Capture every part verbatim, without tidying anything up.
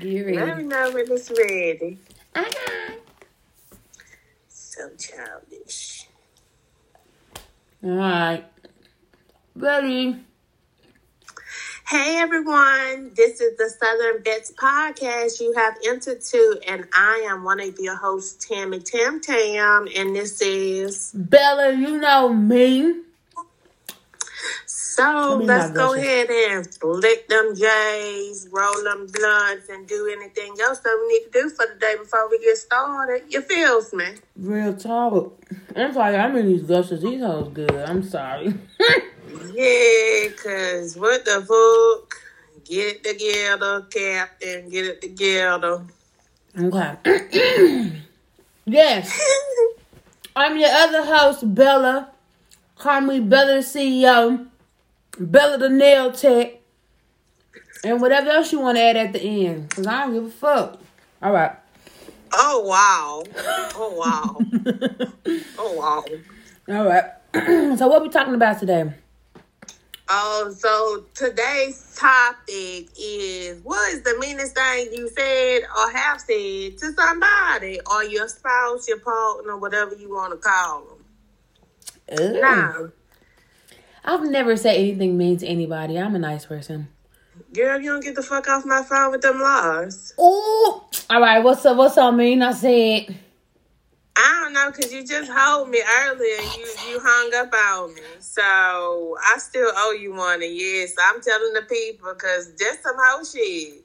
Get ready. Let me know when it's ready. Uh-huh. So childish. All right. Ready. Hey, everyone. This is the Southern Bets Podcast. You have entered to, and I am one of your hosts, Tammy Tam Tam, and this is... Bella, you know me. So let's go ahead and flick them J's, roll them blunts, and do anything else that we need to do for the day before we get started. You feels me? Real talk. I'm sorry, I'm in these gushers. These hoes good. I'm sorry. Yeah, because what the fuck? Get it together, Captain. Get it together. Okay. Yes. I'm your other host, Bella. Call me Bella C E O. Bella the nail tech. And whatever else you want to add at the end. Because I don't give a fuck. All right. Oh, wow. Oh, wow. Oh, wow. All right. So what are we talking about today? Oh, so today's topic is, what is the meanest thing you said or have said to somebody? Or your spouse, your partner, whatever you want to call them. Ooh. Now. I've never said anything mean to anybody. I'm a nice person. Girl, you don't get the fuck off my phone with them lies. Ooh. All right, what's up? What's up, mean? I said... I don't know, because you just hold me earlier. You you hung up on me. So, I still owe you one. And yes, I'm telling the people, because that's some whole shit.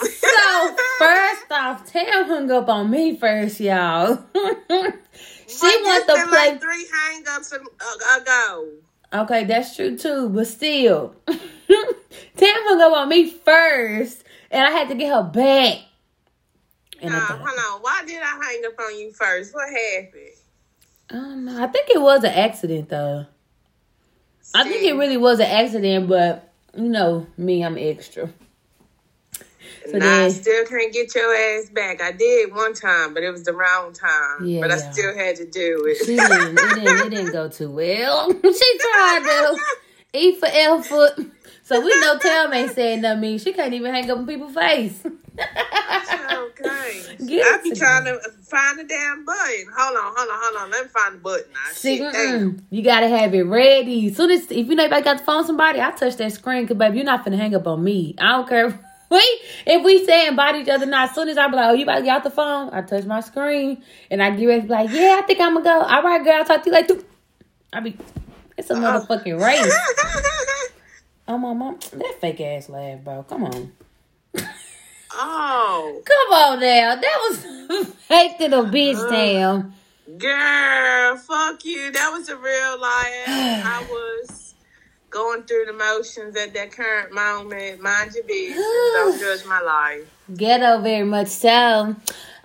So, first off, Tam hung up on me first, y'all. She wants to play... like three hang-ups ago. Okay, that's true, too. But still, Tam hung up on me first, and I had to get her back. No, hold on. Why did I hang up on you first? What happened? I don't know. I think it was an accident, though. See? I think it really was an accident, but, you know, me, I'm extra. So nah, then, I still can't get your ass back. I did one time, but it was the wrong time. Yeah, but I yeah. still had to do it. She didn't, it, didn't, it didn't go too well. She tried to. E for L foot. So we know Tam ain't saying nothing mean. She can't even hang up on people's face. Okay. I be trying to find the damn button. Hold on, hold on, hold on. Let me find the button. Now. See, Shit, you gotta have it ready. Soon as if you know anybody got to phone somebody, I touch that screen. Cause baby, you're not finna hang up on me. I don't care. We if we saying body each other now. As soon as I be like, oh, you about to get out the phone, I touch my screen and I get ready to be like, yeah, I think I'm gonna go. All right, girl, I'll talk to you later. I be it's a Uh-oh. motherfucking race. Oh, my mom. That fake ass laugh, bro. Come on. Oh. Come on now. That was fake to the bitch, uh, Tam. Girl, fuck you. That was a real liar. I was going through the motions at that current moment. Mind your business. Don't judge my life. Ghetto very much so. All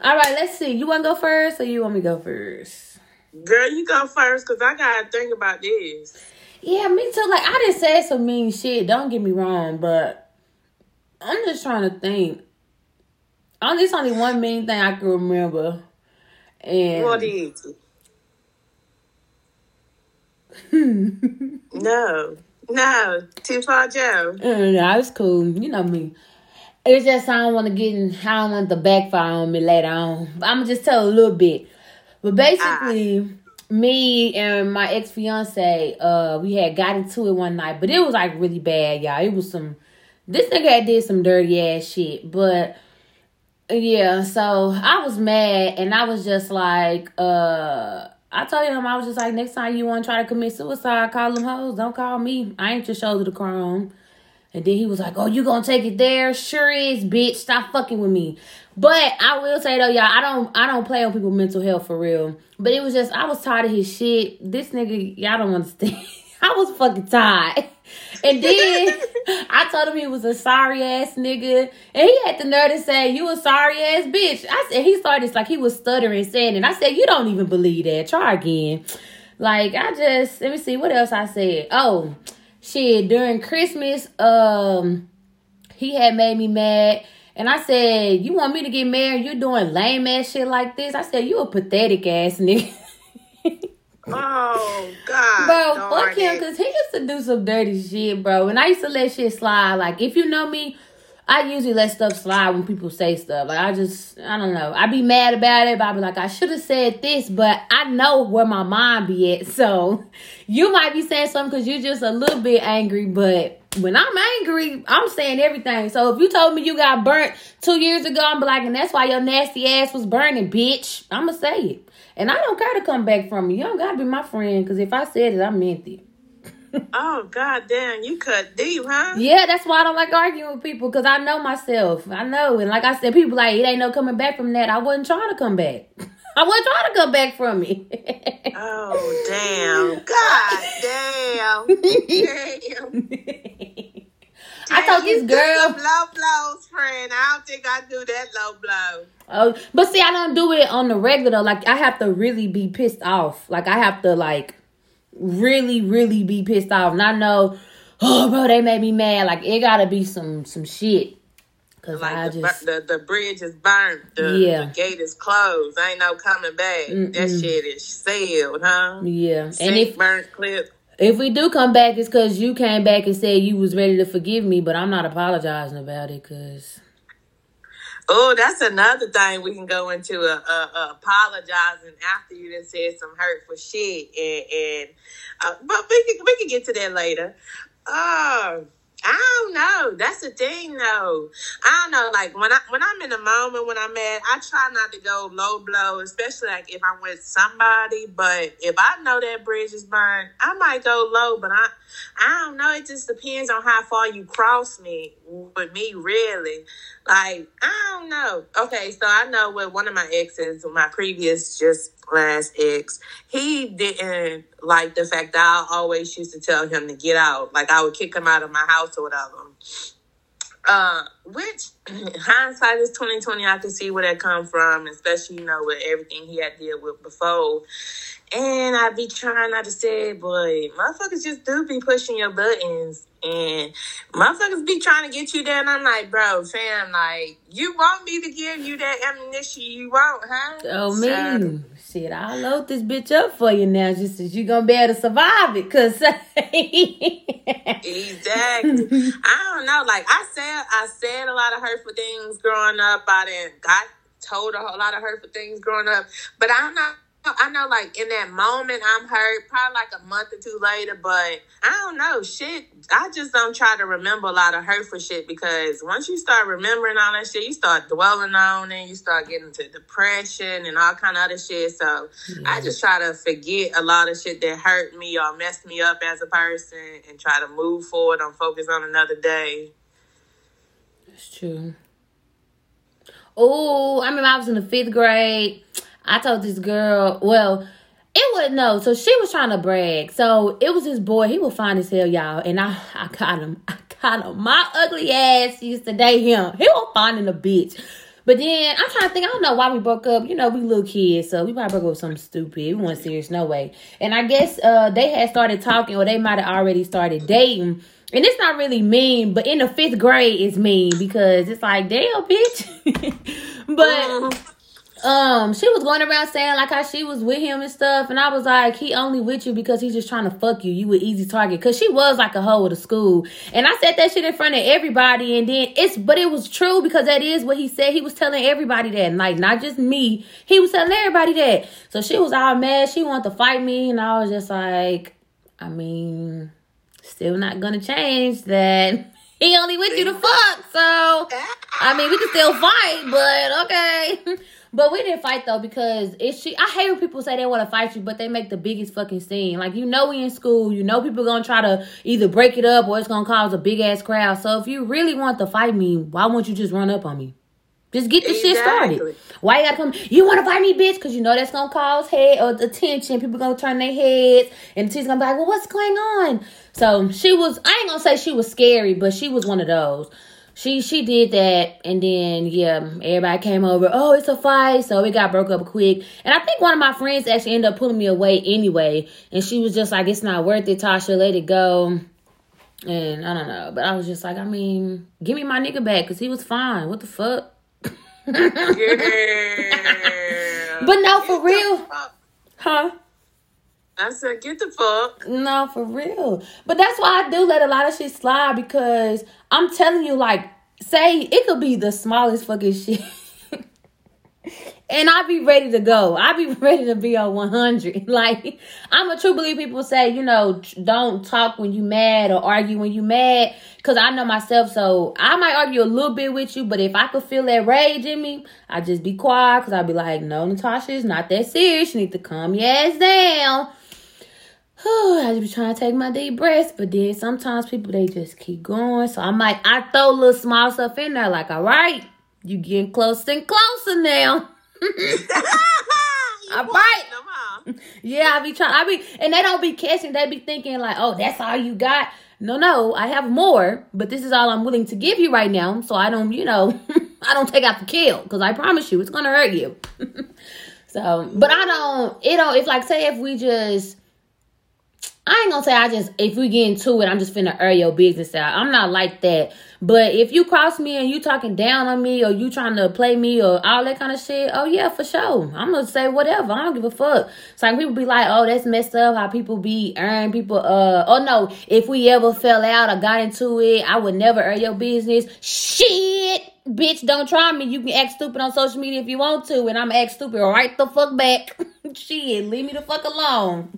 right, let's see. You want to go first or you want me to go first? Girl, you go first because I got to think about this. Yeah, me too. Like, I done said some mean shit. Don't get me wrong, but I'm just trying to think. Only it's only one mean thing I can remember. And what is it? no, no, too far, Joe. No, it's cool. You know me. It's just I don't want to get in. I don't want the backfire on me later on. But I'm gonna just tell a little bit. But basically. I- Me and my ex-fiance, uh, we had got into it one night. But it was, like, really bad, y'all. It was some... This nigga had did some dirty-ass shit. But, yeah, so I was mad. And I was just like, uh... I told him, I was just like, next time you want to try to commit suicide, call them hoes. Don't call me. I ain't your shoulder to cry on. And then he was like, oh, you gonna take it there? Sure is, bitch. Stop fucking with me. But I will say, though, y'all, I don't I don't play on people's mental health for real. But it was just, I was tired of his shit. This nigga, y'all don't understand. I was fucking tired. And then I told him he was a sorry-ass nigga. And he had the nerve to say, you a sorry-ass bitch. I said, he started, like, he was stuttering, saying it. I said, you don't even believe that. Try again. Like, I just, let me see, what else I said? Oh, shit, during Christmas, um, he had made me mad. And I said, you want me to get married? You're doing lame-ass shit like this? I said, you a pathetic-ass nigga. Oh, God. Bro, fuck him, because he used to do some dirty shit, bro. And I used to let shit slide. Like, if you know me, I usually let stuff slide when people say stuff. Like, I just, I don't know. I be mad about it, but I be like, I should have said this, but I know where my mind be at. So you might be saying something because you're just a little bit angry, but when I'm angry, I'm saying everything. So if you told me you got burnt two years ago, I'm be like, and that's why your nasty ass was burning, bitch. I'm going to say it. And I don't care to come back from you. You don't got to be my friend, because if I said it, I meant it. Oh, God damn, you cut deep, huh? Yeah, that's why I don't like arguing with people, because I know myself. I know. And like I said, people like, it ain't no coming back from that. I wasn't trying to come back. I wasn't trying to come back from it. Oh, damn. God damn. Damn. I told this girl. Low blows, friend. I don't think I do that low blow. Oh, but see, I don't do it on the regular, though. Like, I have to really be pissed off. Like, I have to, like, really really be pissed off, and I know, oh bro, they made me mad. Like, it gotta be some some shit, because like I the, just the, the bridge is burned, the, yeah. the gate is closed, ain't no coming back. Mm-mm. That shit is sealed, huh? Yeah. Sick, and if burnt clip, if we do come back, it's because you came back and said you was ready to forgive me, but I'm not apologizing about it, because oh, that's another thing we can go into, uh, uh, uh, apologizing after you done said some hurtful shit. And, and uh, but we can, we can get to that later. Uh, I don't know. That's the thing, though. I don't know. Like, when, I, when I'm in the moment, when I'm mad, I try not to go low blow, especially, like, if I'm with somebody. But if I know that bridge is burned, I might go low. But I, I don't know. It just depends on how far you cross me with me, really. Like, I don't know. Okay, so I know with one of my exes, my previous, just last ex, he didn't like the fact that I always used to tell him to get out. Like, I would kick him out of my house or whatever. Uh, which, hindsight is twenty twenty, I can see where that come from, especially, you know, with everything he had to deal with before. And I be trying not to say, boy, motherfuckers just do be pushing your buttons. And motherfuckers be trying to get you there. And I'm like, bro, fam, like, you want me to give you that ammunition? You won't, huh? Oh, so, man. Shit, I'll load this bitch up for you now, just as you gonna be able to survive it, cause exactly. I don't know. Like, I said, I said a lot of hurtful things growing up. I done got told a whole lot of hurtful things growing up, but I'm not. I know, like, in that moment, I'm hurt, probably like a month or two later, but I don't know, shit, I just don't try to remember a lot of hurtful shit, because once you start remembering all that shit, you start dwelling on it, you start getting into depression and all kind of other shit, so yeah. I just try to forget a lot of shit that hurt me or messed me up as a person and try to move forward and focus on another day. That's true. Oh, I remember I was in the fifth grade. I told this girl, well, it wasn't no. So she was trying to brag. So it was this boy. He was fine as hell, y'all. And I, I caught him. I caught him. My ugly ass used to date him. He was fine in a bitch. But then I'm trying to think. I don't know why we broke up. You know, we little kids. So we probably broke up with something stupid. We weren't serious. No way. And I guess uh, they had started talking, or they might have already started dating. And it's not really mean, but in the fifth grade, it's mean, because it's like, damn, bitch. But... Um, she was going around saying like how she was with him and stuff, and I was like, he only with you because he's just trying to fuck you. You an easy target, because she was like a hoe of the school, and I said that shit in front of everybody. And then it's, but it was true, because that is what he said. He was telling everybody that, like, not just me. He was telling everybody that. So she was all mad. She wanted to fight me, and I was just like, I mean, still not gonna change that. He only with you to fuck. So I mean, we can still fight, but okay. But we didn't fight, though, because it's she. I hate when people say they want to fight you, but they make the biggest fucking scene. Like, you know we in school. You know people going to try to either break it up, or it's going to cause a big-ass crowd. So if you really want to fight me, why won't you just run up on me? Just get the exactly. shit started. Why you got to come? You want to fight me, bitch? Because you know that's going to cause head or attention. People going to turn their heads, and she's going to be like, well, what's going on? So she was, I ain't going to say she was scary, but she was one of those. She she did that, and then, yeah, everybody came over. Oh, it's a fight, so it got broke up quick. And I think one of my friends actually ended up pulling me away anyway, and she was just like, it's not worth it, Tasha, let it go. And I don't know, but I was just like, I mean, give me my nigga back, because he was fine. What the fuck? Yeah. But no, for real. Huh? I said, get the fuck. No, for real. But that's why I do let a lot of shit slide, because I'm telling you, like, say it could be the smallest fucking shit. And I be ready to go. I be ready to be on one hundred. Like, I'm a true believer. People say, you know, don't talk when you mad or argue when you mad. Because I know myself, so I might argue a little bit with you. But if I could feel that rage in me, I just be quiet. Because I be like, no, Natasha is not that serious. You need to calm your ass down. Whew, I just be trying to take my deep breaths. But then sometimes people, they just keep going. So I might, I throw little small stuff in there. Like, all right, you getting closer and closer now. I bite them, huh? Yeah, I be trying. I be, and they don't be catching. They be thinking like, "Oh, that's all you got." No, no, I have more, but this is all I'm willing to give you right now. So I don't, you know, I don't take out the kill because I promise you, it's gonna hurt you. So, but I don't. It don't. If like say if we just, I ain't gonna say I just. If we get into it, I'm just finna air your business out. I'm not like that. But if you cross me and you talking down on me or you trying to play me or all that kind of shit, oh, yeah, for sure. I'm going to say whatever. I don't give a fuck. So like, people be like, oh, that's messed up how people be earning people. Uh, oh, no, if we ever fell out or got into it, I would never earn your business. Shit, bitch, don't try me. You can act stupid on social media if you want to, and I'm act stupid right the fuck back. Shit, leave me the fuck alone.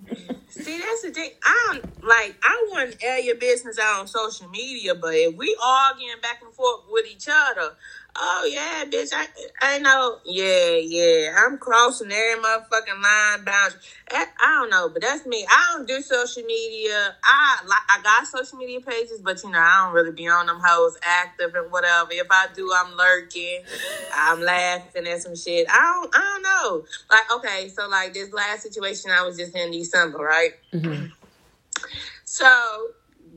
See, that's the thing. I'm like, I wouldn't air your business out on social media, but if we arguing back and forth with each other, oh yeah, bitch, I, I know, yeah, yeah, I'm crossing every motherfucking line boundary. I, I don't know, but that's me. I don't do social media. I like, I got social media pages, but you know, I don't really be on them hoes active and whatever. If I do, I'm lurking, I'm laughing at some shit. I don't, I don't know. Like, okay, so like this last situation I was just in December, right? Mm-hmm. So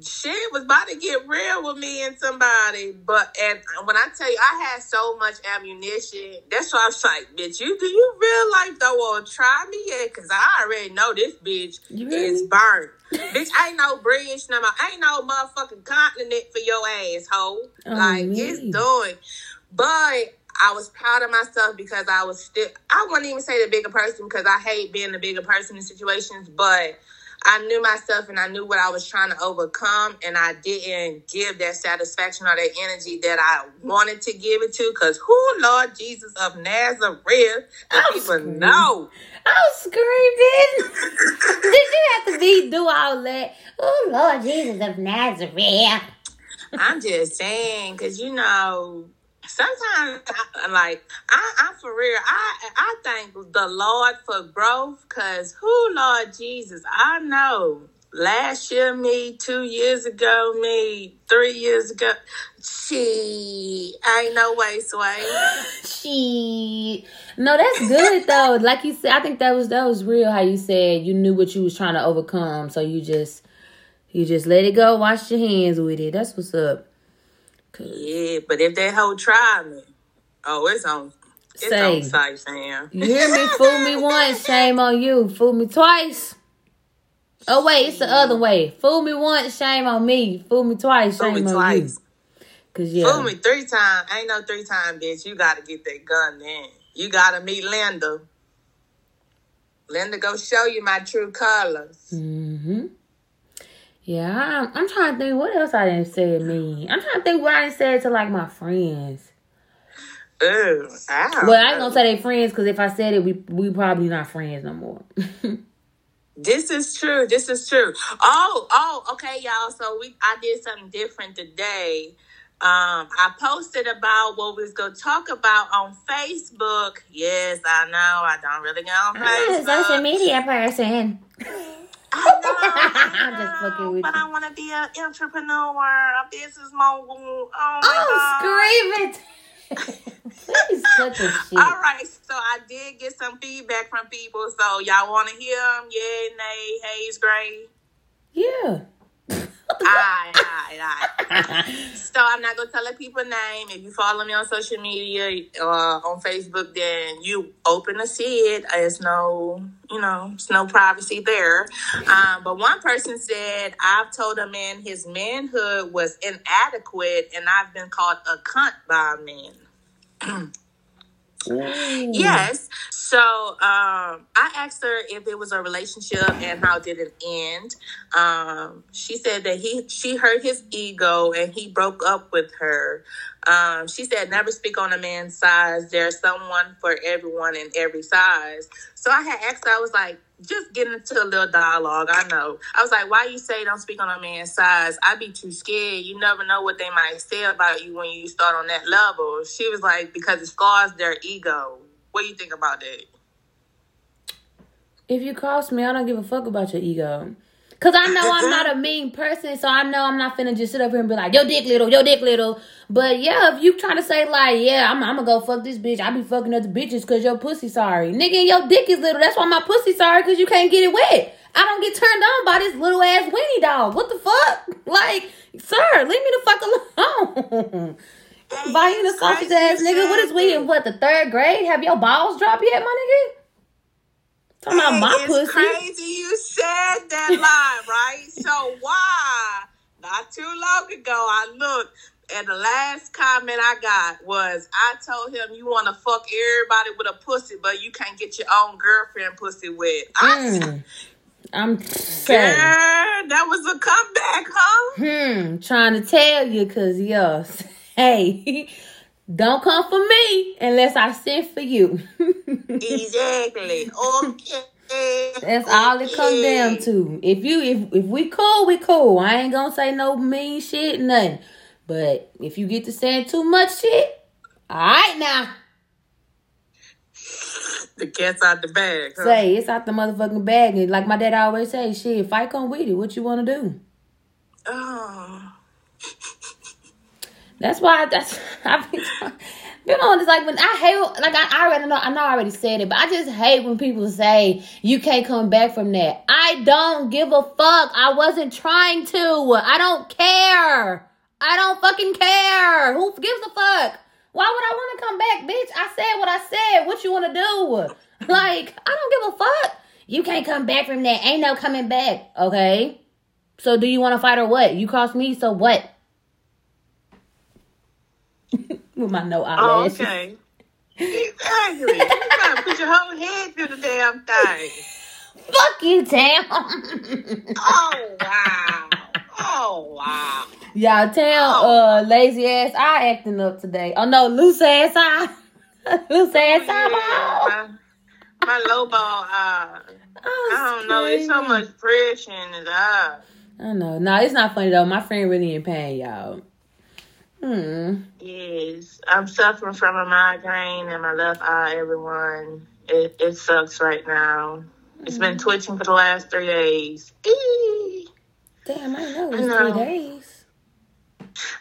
shit was about to get real with me and somebody, but and when I tell you I had so much ammunition, that's why I was like, bitch, you do you real life though won't try me yet? Cause I already know this bitch really? Is burnt. Bitch, ain't no bridge no more. Ain't no motherfucking continent for your asshole. Oh, like man. It's doing. But I was proud of myself because I was still I wouldn't even say the bigger person because I hate being the bigger person in situations, but I knew myself and I knew what I was trying to overcome, and I didn't give that satisfaction or that energy that I wanted to give it to because who, Lord Jesus of Nazareth, I don't even know. I'm screaming. Did you have to be do all that? Oh, Lord Jesus of Nazareth. I'm just saying because, you know, sometimes, I, like, I, I'm for real, I I thank the Lord for growth, because who, Lord Jesus, I know last year me, two years ago me, three years ago, she, ain't no way, Sway. She, no, that's good, though. Like you said, I think that was, that was real how you said you knew what you was trying to overcome, so you just, you just let it go, wash your hands with it. That's what's up. Yeah, but if that hoe try me, oh, it's on, it's Same. On site, fam. You hear me? Fool me once, shame on you. Fool me twice. Oh wait, it's the other way. Fool me once, shame on me. Fool me twice, shame Fool me on twice. You. Cause yeah, fool me three times, ain't no three time, bitch. You gotta get that gun then. You gotta meet Linda. Linda, go show you my true colors. Mm-hmm. Yeah, I'm, I'm trying to think what else I didn't say to me. I'm trying to think what I didn't say to, like, my friends. Ew, I don't well, I ain't going to say they friends, because if I said it, we we probably not friends no more. This is true. This is true. Oh, oh, okay, y'all. So we I did something different today. Um, I posted about what we was going to talk about on Facebook. Yes, I know. I don't really go on Facebook. I'm not a social media person. I know, I'm just fucking with but you. I want to be an entrepreneur, a business mogul. Oh, oh scream it! Please cut the shit. All right, so I did get some feedback from people. So y'all want to hear them? Yeah, nay, Hayes, Gray. Yeah. Alright, alright, alright. So I'm not gonna tell the people name. If you follow me on social media, uh, on Facebook, then you open to see it. It's no, you know, it's no privacy there. Um, but one person said, "I've told a man his manhood was inadequate, and I've been called a cunt by men." Yes. So um, I asked her if it was a relationship and how did it end. Um, she said that he she hurt his ego and he broke up with her. Um, she said, never speak on a man's size. There's someone for everyone in every size. So I had asked, I was like, just get into a little dialogue. I know. I was like, why you say don't speak on a man's size? I'd be too scared. You never know what they might say about you when you start on that level. She was like, because it scars their ego. What do you think about that? If you cross me, I don't give a fuck about your ego. Because I know I'm not a mean person, so I know I'm not finna just sit up here and be like, yo, dick little, yo, dick little. But, yeah, if you trying to say, like, yeah, I'm, I'm going to go fuck this bitch. I be fucking other bitches because your pussy sorry. Nigga, your dick is little. That's why my pussy sorry, because you can't get it wet. I don't get turned on by this little ass weenie dog. What the fuck? Like, sir, leave me the fuck alone. Buying the sausage ass nigga. What is we in, what, the third grade? Have your balls dropped yet, my nigga? Talking about my it's pussy. Crazy you said that line, right? So why? Not too long ago, I looked, and the last comment I got was, I told him you want to fuck everybody with a pussy, but you can't get your own girlfriend pussy wet. Mm. I'm saying. Girl, that was a comeback, huh? Hmm, trying to tell you, because, yes, hey, don't come for me unless I send for you. Exactly. Okay. That's all it comes down to. If you if if we cool, we cool. I ain't gonna say no mean shit, nothing. But if you get to saying too much shit, all right now. The cat's out the bag. Huh? Say it's out the motherfucking bag, and like my dad always say, shit, fight come with it. What you want to do? Oh. That's why that's I've been, been on this, like when I hate, like I, I already know I know I already said it, but I just hate when people say you can't come back from that. I don't give a fuck. I wasn't trying to. I don't care. I don't fucking care. Who gives a fuck? Why would I want to come back, bitch? I said what I said. What you want to do? Like, I don't give a fuck. You can't come back from that. Ain't no coming back. Okay. So do you want to fight or what? You cost me, so what? With my no eyelashes. Oh, okay. Exactly. You gotta put your whole head through the damn thing. Fuck you, Tam. Oh, wow. Oh, wow. Y'all, Tam, oh. uh, lazy ass eye acting up today. Oh, no, loose ass eye. Loose ass oh, eye. Yeah. My, my low ball eye. Oh, I don't know. It's so much pressure in his eye. I know. No, it's not funny, though. My friend really in pain, y'all. Hmm. Yes, I'm suffering from a migraine in my left eye, everyone. It it sucks right now. Mm. It's been twitching for the last three days. Eee. Damn, I know. It's I know. Three days.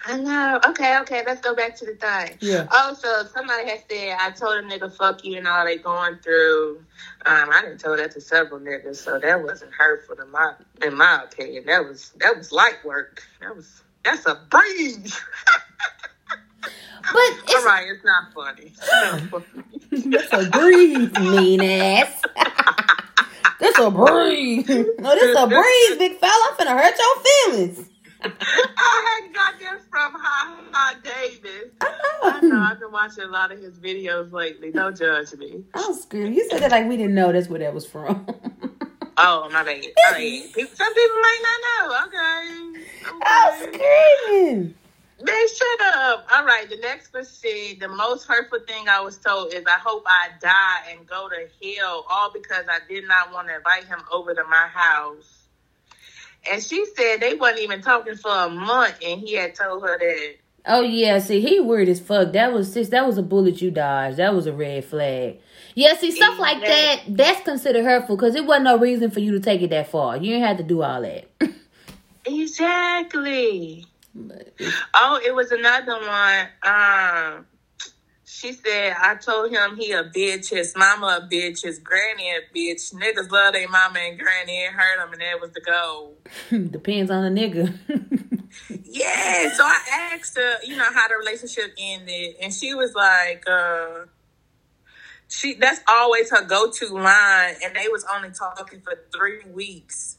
I know. Okay, okay, let's go back to the thing. Yeah. Oh, so somebody has said, I told a nigga, fuck you and all they going through. Um, I done told that to several niggas, so that wasn't hurtful in my, in my opinion. That was, that was light work. That was... That's a breeze. But it's... All right, it's not funny. It's a breeze, mean ass. This a breeze. No, this a breeze, big fella. I'm finna hurt your feelings. I had got this from Ha Ha Davis. Oh. I know. I've been watching a lot of his videos lately. Don't judge me. Oh, screw you. Said that like we didn't know that's where that was from. Oh, my bad. My bad. People, some people might not know. Okay. okay. I was kidding. Man, shut up. All right. The next one said, the most hurtful thing I was told is I hope I die and go to hell, all because I did not want to invite him over to my house. And she said they wasn't even talking for a month, and he had told her that. Oh, yeah. See, he weird as fuck. That was sis, that was a bullet you dodged. That was a red flag. Yeah, see, stuff like that, that's considered hurtful because it wasn't no reason for you to take it that far. You didn't have to do all that. Exactly. But. Oh, it was another one. Um, she said, I told him he a bitch, his mama a bitch, his granny a bitch. Niggas love their mama and granny and hurt them, and that was the goal. Depends on the nigga. Yeah, so I asked her, you know, how the relationship ended, and she was like, uh, she that's always her go-to line, and they was only talking for three weeks.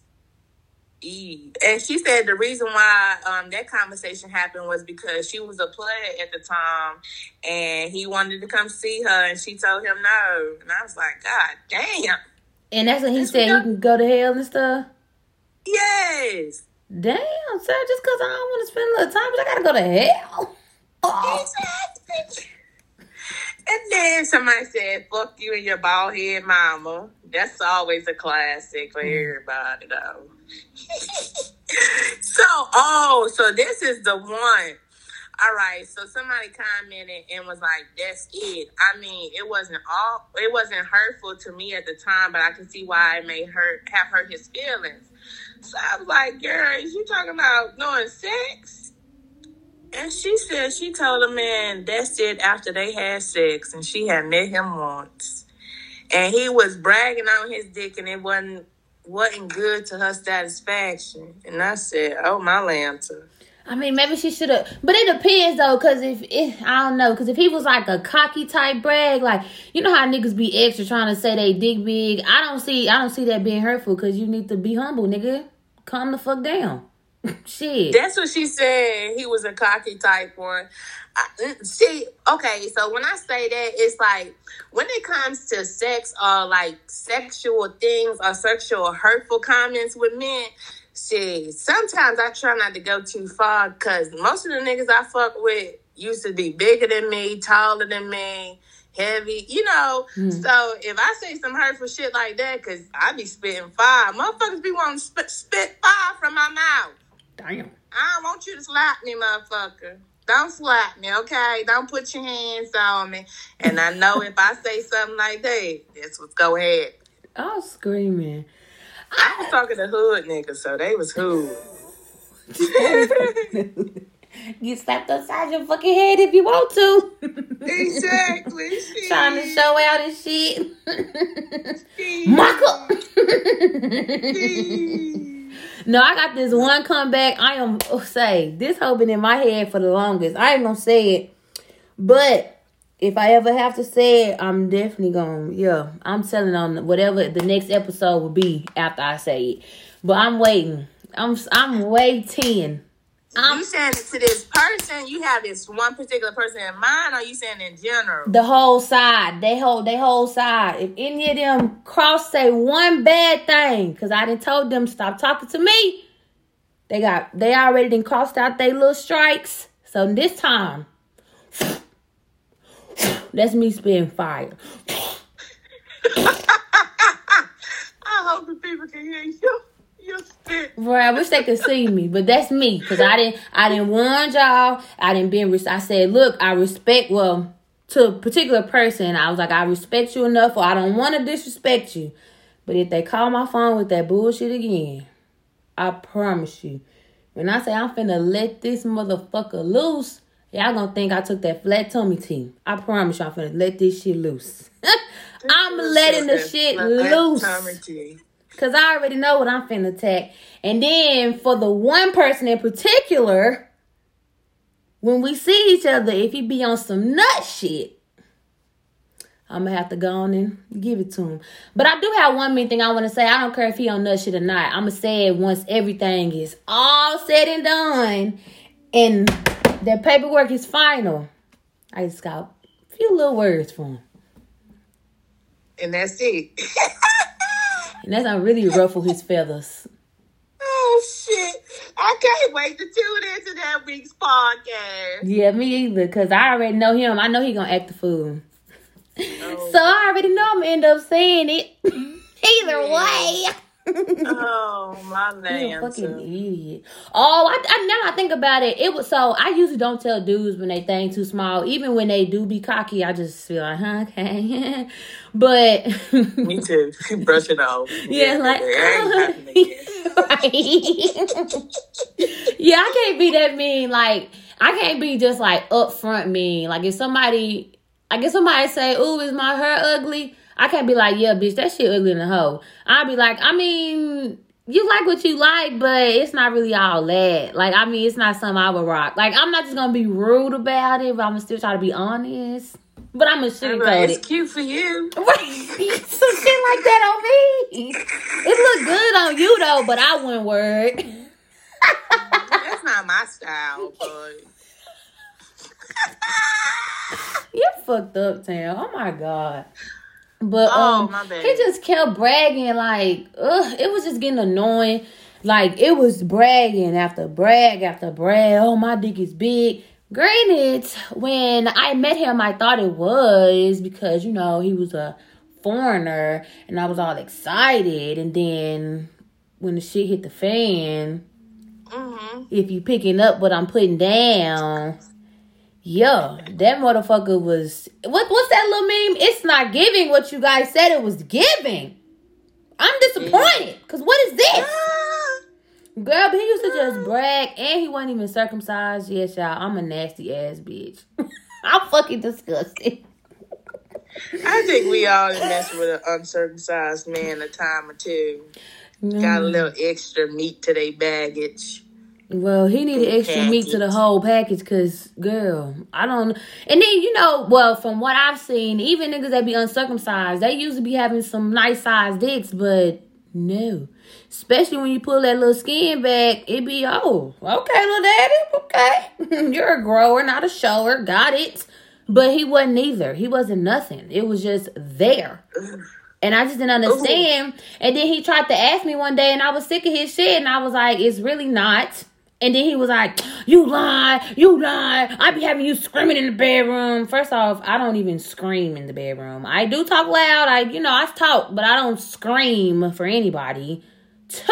Eve. And she said the reason why um, that conversation happened was because she was a player at the time, and he wanted to come see her, and she told him no. And I was like, God damn. And that's when he that's said he can go to hell and stuff? Yes. Damn, sir, just because I don't want to spend a little time, but I got to go to hell? Oh. And then somebody said, fuck you and your bald head mama. That's always a classic for everybody, though. So, oh, so this is the one. All right, so somebody commented and was like, that's it. I mean, it wasn't all, it wasn't hurtful to me at the time, but I can see why it may hurt, have hurt his feelings. So I was like, girl, is you talking about doing sex? And she said she told a man that's it after they had sex, and she had met him once. And he was bragging on his dick, and it wasn't, wasn't good to her satisfaction. And I said, oh, my lanta. I mean, maybe she should have, but it depends though, cause if it, I don't know, because if he was like a cocky type brag, like you know how niggas be extra trying to say they dick big. I don't see, I don't see that being hurtful, cause you need to be humble, nigga. Calm the fuck down. Shit. That's what she said. He was a cocky type one. I, see, okay, so when I say that, it's like when it comes to sex or like sexual things or sexual hurtful comments with men. See, sometimes I try not to go too far because most of the niggas I fuck with used to be bigger than me, taller than me, heavy, you know. Mm. So if I say some hurtful shit like that, because I be spitting fire, motherfuckers be wanting to sp- spit fire from my mouth. Damn. I don't want you to slap me, motherfucker. Don't slap me, okay? Don't put your hands on me. And I know if I say something like that, that's what's going to happen. I'm screaming. I was talking to hood niggas, so they was hood. You slapped upside your fucking head if you want to. Exactly. She. Trying to show out and shit. Muckle. No, I got this one comeback. I am, oh, say, this hoe been in my head for the longest. I ain't gonna say it. But if I ever have to say it, I'm definitely going to, yeah, I'm telling on whatever the next episode will be after I say it. But I'm waiting. I'm I'm waiting. I'm, you saying it to this person? You have this one particular person in mind, or you saying in general? The whole side. They whole, they whole side. If any of them cross say one bad thing, because I done told them stop talking to me, they got, they already done crossed out their little strikes. So this time, that's me spitting fire. I hope the people can hear you. You spit. Right, I wish they could see me, but that's me because I didn't. I didn't warn y'all. I didn't been. Re- I said, look, I respect. Well, to a particular person, I was like, I respect you enough, or I don't want to disrespect you. But if they call my phone with that bullshit again, I promise you. When I say I'm finna let this motherfucker loose. Y'all gonna think I took that flat tummy tea. I promise y'all I'm finna let this shit loose. I'm letting the shit loose. Because I already know what I'm finna attack. And then for the one person in particular, when we see each other, if he be on some nut shit, I'm gonna have to go on and give it to him. But I do have one main thing I want to say. I don't care if he on nut shit or not. I'm gonna say it once everything is all said and done. And that paperwork is final. I just got a few little words for him. And that's it. And that's gonna really ruffle his feathers. Oh, shit. I can't wait to tune into that week's podcast. Yeah, me either, because I already know him. I know he's gonna act the fool. Oh. So I already know I'm gonna end up saying it. Either yeah. way. Oh, my man. You're a fucking idiot. Oh, I, I now I think about it. It was so I usually don't tell dudes when they think too small. Even when they do be cocky, I just feel like, huh, okay. But me too. Brush it off. Yeah, yeah like right. Yeah, I can't be that mean. Like I can't be just like upfront mean. Like if somebody like if somebody say, ooh, is my hair ugly? I can't be like, yeah, bitch, that shit ugly in the hoe. I'll be like, I mean, you like what you like, but it's not really all that. Like, I mean, it's not something I would rock. Like, I'm not just going to be rude about it, but I'm going to still try to be honest. But I'm going to sugarcoat like, it. It's cute for you. Some shit like that on me. It look good on you, though, but I wouldn't work. That's not my style, but... You're fucked up, Tam. Oh, my God. But um, oh, he just kept bragging, like, ugh, it was just getting annoying. Like, it was bragging after brag after brag. Oh, my dick is big. Granted, when I met him, I thought it was because, you know, he was a foreigner and I was all excited. And then when the shit hit the fan, mm-hmm. if you picking up what I'm putting down, yo, that motherfucker was, what? what's that little meme? It's not giving what you guys said it was giving. I'm disappointed because what is this? Girl, but he used to just brag, and he wasn't even circumcised. Yes, y'all, I'm a nasty ass bitch. I'm fucking disgusting. I think we all mess with an uncircumcised man a time or two. Mm. Got a little extra meat to their baggage. Well, he needed extra package. meat to the whole package, because, girl, I don't... And then, you know, well, from what I've seen, even niggas that be uncircumcised, they usually be having some nice-sized dicks, but... No, especially when you pull that little skin back, it be, oh, okay, little daddy, okay. You're a grower, not a shower, got it. But he wasn't either. He wasn't nothing. It was just there. And I just didn't understand. Ooh. And then he tried to ask me one day, and I was sick of his shit, and I was like, it's really not. And then he was like, you lie, you lie. I be having you screaming in the bedroom. First off, I don't even scream in the bedroom. I do talk loud. I, you know, I talk, but I don't scream for anybody. Two,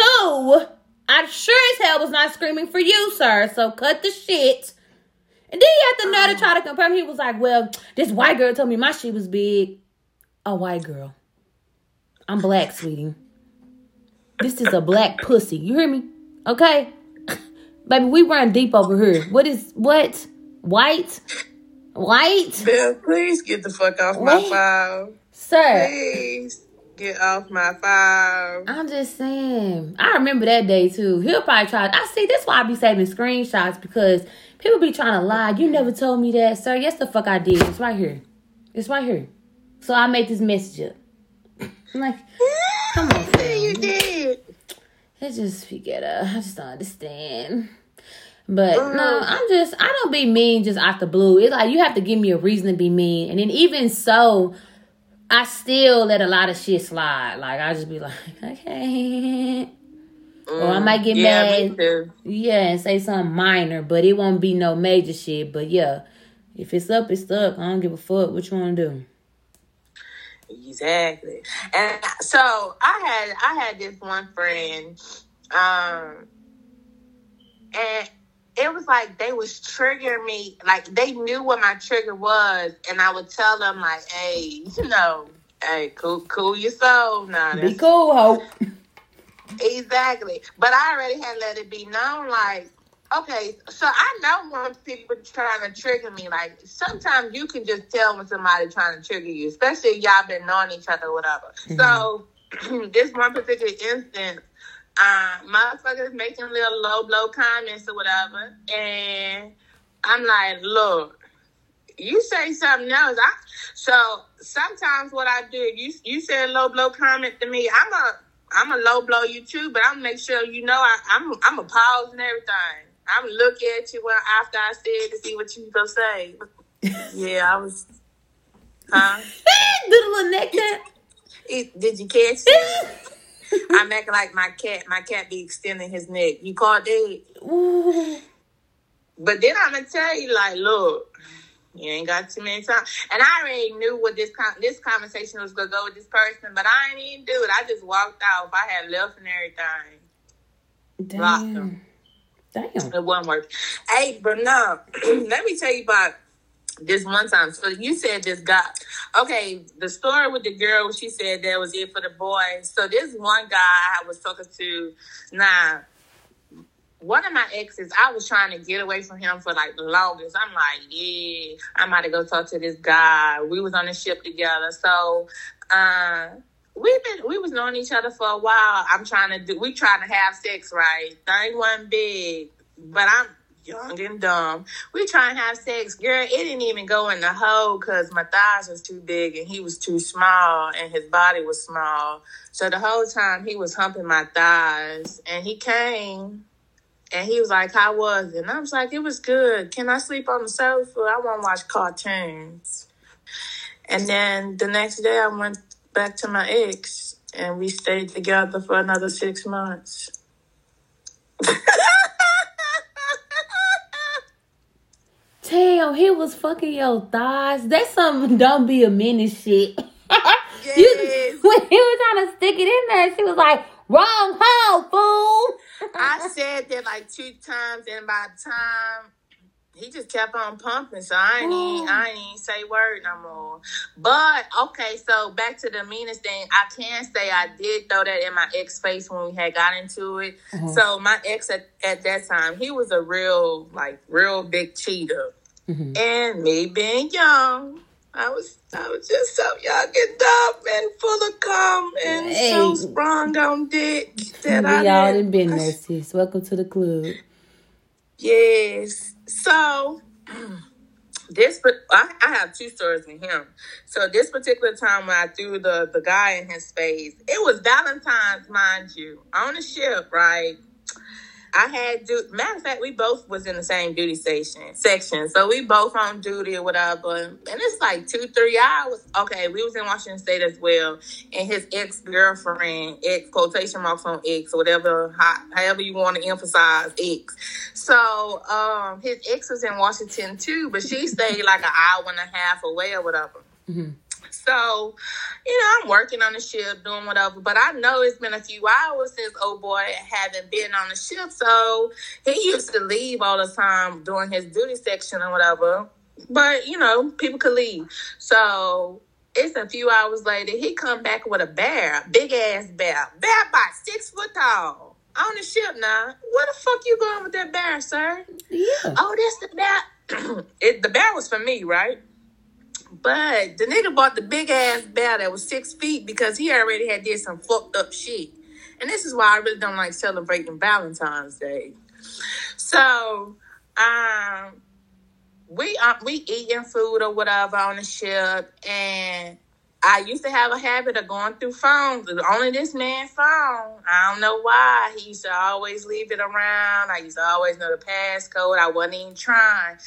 I sure as hell was not screaming for you, sir. So cut the shit. And then he had the nerve to try to confirm. He was like, well, this white girl told me my shit was big. A white girl. I'm black, sweetie. This is a black pussy. You hear me? Okay. Baby, we run deep over here. What is, what? White? White? Bill, please get the fuck off Wait. my phone. Sir. Please get off my phone. I'm just saying. I remember that day, too. He'll probably try. I see, that's why I be saving screenshots, because people be trying to lie. You never told me that, sir. Yes, the fuck I did. It's right here. It's right here. So I made this message up. I'm like, come on, sir. You did. It's just figuetta. I just don't understand. But mm. no, I'm just, I don't be mean just out the blue. It's like you have to give me a reason to be mean. And then even so, I still let a lot of shit slide. Like, I just be like, okay. Mm. Or I might get yeah, mad. Me too. Yeah, and say something minor, but it won't be no major shit. But yeah, if it's up, it's up. I don't give a fuck what you want to do. Exactly. And so I had I had this one friend, um, and it was like they was triggering me. Like, they knew what my trigger was, and I would tell them, like, hey, you know, hey, cool, cool your soul. Now. Be cool, ho. Exactly. But I already had let it be known, like, okay, so I know when people trying to trigger me. Like, sometimes you can just tell when somebody trying to trigger you, especially if y'all been knowing each other or whatever. Mm-hmm. So, this one particular instance, uh, motherfuckers making little low blow comments or whatever, and I'm like, look, you say something else. I, so, sometimes what I do, if you, you say a low blow comment to me, I'm a, I'm a low blow you too, but I'm make sure you know I, I'm, I'm a pause and everything. I'm looking at you after I said to see what you gonna say. Yeah, I was. Huh? Do the little neck thing. Did you catch that? I'm acting like my cat. My cat be extending his neck. You caught that? Ooh. But then I'm gonna tell you, like, look, you ain't got too many times. And I already knew what this con- this conversation was gonna go with this person, but I ain't even do it. I just walked off. I had left and everything. Damn. Blocked him. Damn. It wasn't working. Hey, but no, let me tell you about this one time. So you said this guy. Okay, the story with the girl, she said that was it for the boy. So this one guy I was talking to, nah, one of my exes, I was trying to get away from him for like the longest. I'm like, yeah, I'm about to go talk to this guy. We was on a ship together. So, uh, We've been, we was knowing each other for a while. I'm trying to do, we trying to have sex, right? Thing wasn't big, but I'm young and dumb. We trying to have sex. Girl, it didn't even go in the hole because my thighs was too big and he was too small and his body was small. So the whole time he was humping my thighs and he came and he was like, how was it? And I was like, it was good. Can I sleep on the sofa? I want to watch cartoons. And then the next day I went back to my ex, and we stayed together for another six months. tell he was fucking your thighs. That's some don't be a minute shit. Yes. You, when he was trying to stick it in there, she was like, wrong hole, fool. I said that like two times, and by the time he just kept on pumping, so I ain't even, I ain't even say word no more. But okay, so back to the meanest thing, I can say I did throw that in my ex face when we had got into it. Mm-hmm. So my ex at, at that time, he was a real like real big cheater, mm-hmm. and me being young, I was I was just so young and dumb and full of cum and hey. so sprung on dick that we I we all done been there, sis. Welcome to the club. Yes. So, this, I, I have two stories with him. So, this particular time when I threw the, the guy in his face, it was Valentine's, mind you, on the ship, right? I had, du- matter of fact, we both was in the same duty station, section. So, we both on duty or whatever. And it's like two, three hours. Okay, we was in Washington State as well. And his ex-girlfriend, ex, quotation marks on ex, or whatever, how, however you want to emphasize ex. So, um, his ex was in Washington too, but she stayed like an hour and a half away or whatever. Mm-hmm. So, you know, I'm working on the ship, doing whatever, but I know it's been a few hours since old boy haven't been on the ship, so he used to leave all the time doing his duty section or whatever, but, you know, people could leave. So, it's a few hours later, he come back with a bear, big-ass bear, bear by six foot tall. On the ship now. Where the fuck you going with that bear, sir? Yeah. Oh, that's the bear. It, the bear was for me, right? But the nigga bought the big ass bear that was six feet because he already had did some fucked up shit. And this is why I really don't like celebrating Valentine's Day. So, um, we uh, we eating food or whatever on the ship. And I used to have a habit of going through phones. Only this man's phone. I don't know why. He used to always leave it around. I used to always know the passcode. I wasn't even trying.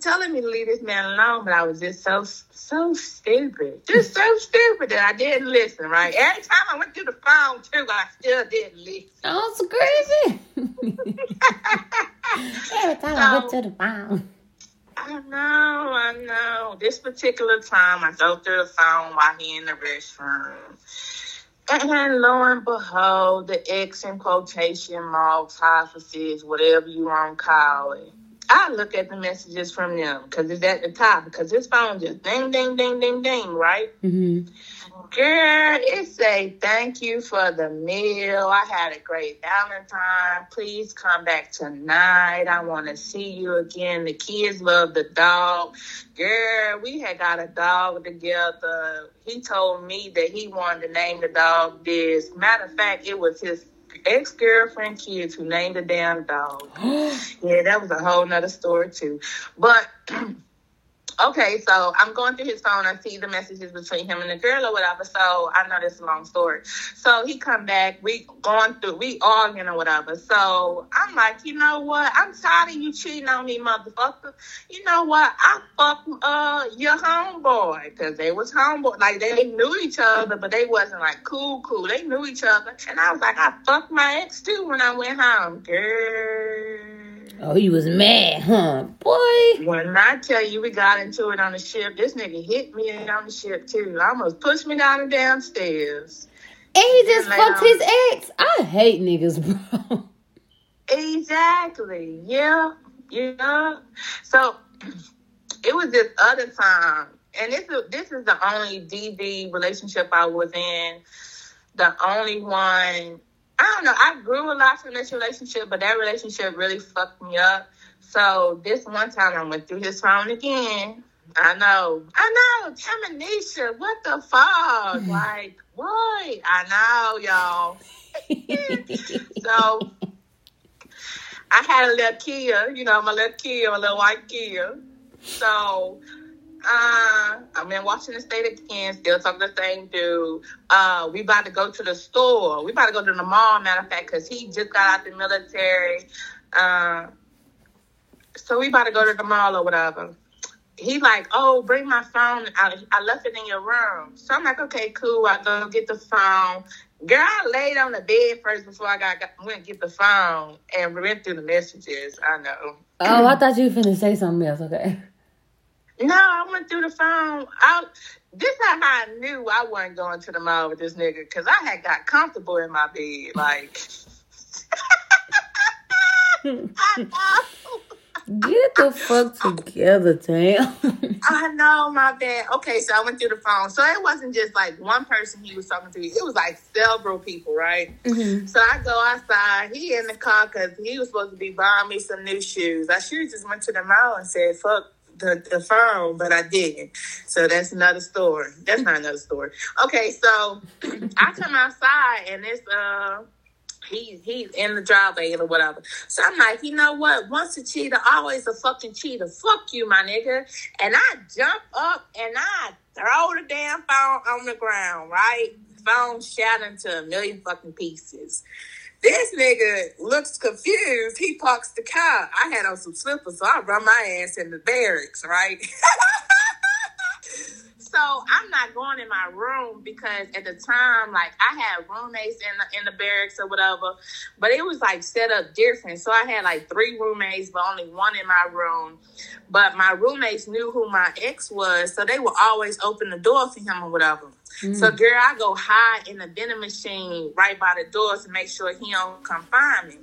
Telling me to leave this man alone, but I was just so, so stupid. Just so stupid that I didn't listen, right? Every time I went through the phone, too, I still didn't listen. Oh, so crazy. Every time so, I went through the phone. I know, I know. This particular time, I go through the phone while he in the restroom. And lo and behold, the X in quotation marks, hypheses, whatever you want to call it. I look at the messages from them because it's at the top because his phone just ding, ding, ding, ding, ding, right? Mm-hmm. Girl, it say, thank you for the meal. I had a great Valentine. Please come back tonight. I want to see you again. The kids love the dog. Girl, we had got a dog together. He told me that he wanted to name the dog this. Matter of fact, it was his ex-girlfriend kids who named the damn dog. Yeah, that was a whole nother story too. But okay, so I'm going through his phone. I see the messages between him and the girl or whatever. So I know this is a long story. So he come back. We going through. We arguing or whatever. So I'm like, you know what? I'm tired of you cheating on me, motherfucker. You know what? I fucked uh, your homeboy because they was homeboy. Like they knew each other, but they wasn't like cool, cool. They knew each other. And I was like, I fucked my ex too when I went home, girl. Oh, he was mad, huh? Boy. When I tell you we got into it on the ship, this nigga hit me on the ship, too. Almost pushed me down the damn stairs. And he just and fucked on. His ex. I hate niggas, bro. Exactly. Yeah. Yeah. So, it was this other time. And this, this is the only D V relationship I was in. The only one... I don't know. I grew a lot from this relationship, but that relationship really fucked me up. So this one time I went through his phone again. I know. I know. Tamanisha, what the fuck? Like, boy, I know, y'all. So I had a little Kia, you know, my little Kia, my little white Kia. So... Uh, I'm in Washington State again, still talking to the same dude. Uh, we about to go to the store. We about to go to the mall, matter of fact, because he just got out the military. Uh, so we about to go to the mall or whatever. He like, oh, bring my phone. I, I left it in your room. So I'm like, okay, cool. I go get the phone. Girl, I laid on the bed first before I got, got went and get the phone and went through the messages. I know. Oh, I thought you were finna say something else. Okay. No, I went through the phone. I, this time I knew I wasn't going to the mall with this nigga because I had got comfortable in my bed. Like, I know. Get the fuck together, Tam. I know, my bad. Okay, so I went through the phone. So it wasn't just like one person he was talking to. It was like several people, right? Mm-hmm. So I go outside. He in the car because he was supposed to be buying me some new shoes. I should have just went to the mall and said, fuck. The, the phone, but I didn't. So that's another story. That's not another story. Okay, so I come outside and it's uh he he's in the driveway or whatever. So I'm like, you know what? Once a cheater, always a fucking cheater. Fuck you, my nigga. And I jump up and I throw the damn phone on the ground. Right, phone shattered into a million fucking pieces. This nigga looks confused. He parks the car. I had on some slippers, so I run my ass in the barracks, right? So I'm not going in my room because at the time, like, I had roommates in the, in the barracks or whatever, but it was, like, set up different. So I had, like, three roommates, but only one in my room. But my roommates knew who my ex was, so they would always open the door for him or whatever. Mm. So, girl, I go hide in the vending machine right by the door to make sure he don't come find me.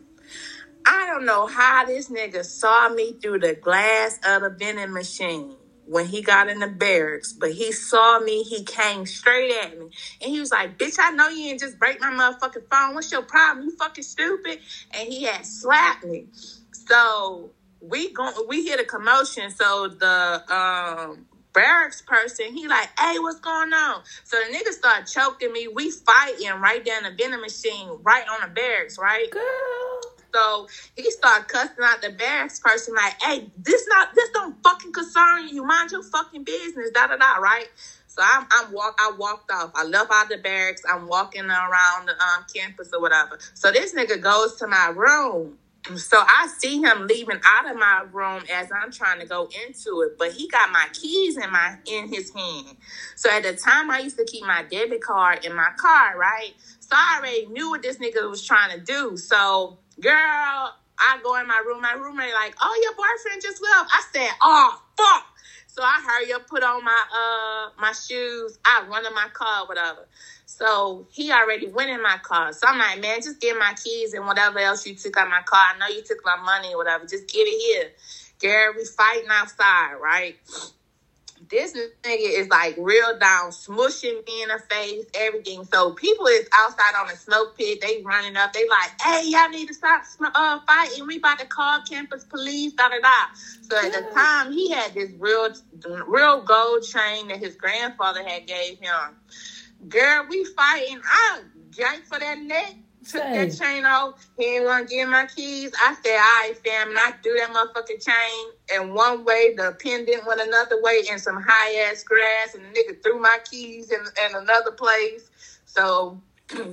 I don't know how this nigga saw me through the glass of the vending machine when he got in the barracks, but he saw me. He came straight at me, and he was like, bitch, I know you didn't just break my motherfucking phone. What's your problem? You fucking stupid. And he had slapped me. So we go, we hear the commotion, so the um, barracks person, he like, hey, what's going on? So the nigga started choking me. We fighting right down the vending machine, right on the barracks, right? Girl. So he started cussing out the barracks person like, hey, this not this don't fucking concern you. Mind your fucking business, da da da, right? So I'm I'm walk I walked off. I left out the barracks. I'm walking around the um, campus or whatever. So this nigga goes to my room. So I see him leaving out of my room as I'm trying to go into it, but he got my keys in my in his hand. So at the time, I used to keep my debit card in my car, right? So I already knew what this nigga was trying to do. So, girl, I go in my room. My roommate like, oh, your boyfriend just left. I said, oh, fuck. So I hurry up, put on my uh my shoes. I run in my car, whatever. So he already went in my car. So I'm like, man, just get my keys and whatever else you took out of my car. I know you took my money or whatever. Just give it here. Girl, we fighting outside, right? This nigga is like real down, smushing me in the face, everything. So people is outside on the smoke pit. They running up. They like, hey, y'all need to stop uh, fighting. We about to call campus police, da-da-da. So at the time, he had this real real gold chain that his grandfather had gave him. Girl, we fighting. I drank for that neck. Took that chain off. He didn't want to give my keys. I said, all right, fam. And I threw that motherfucking chain in one way. The pendant went another way in some high-ass grass. And the nigga threw my keys in, in another place. So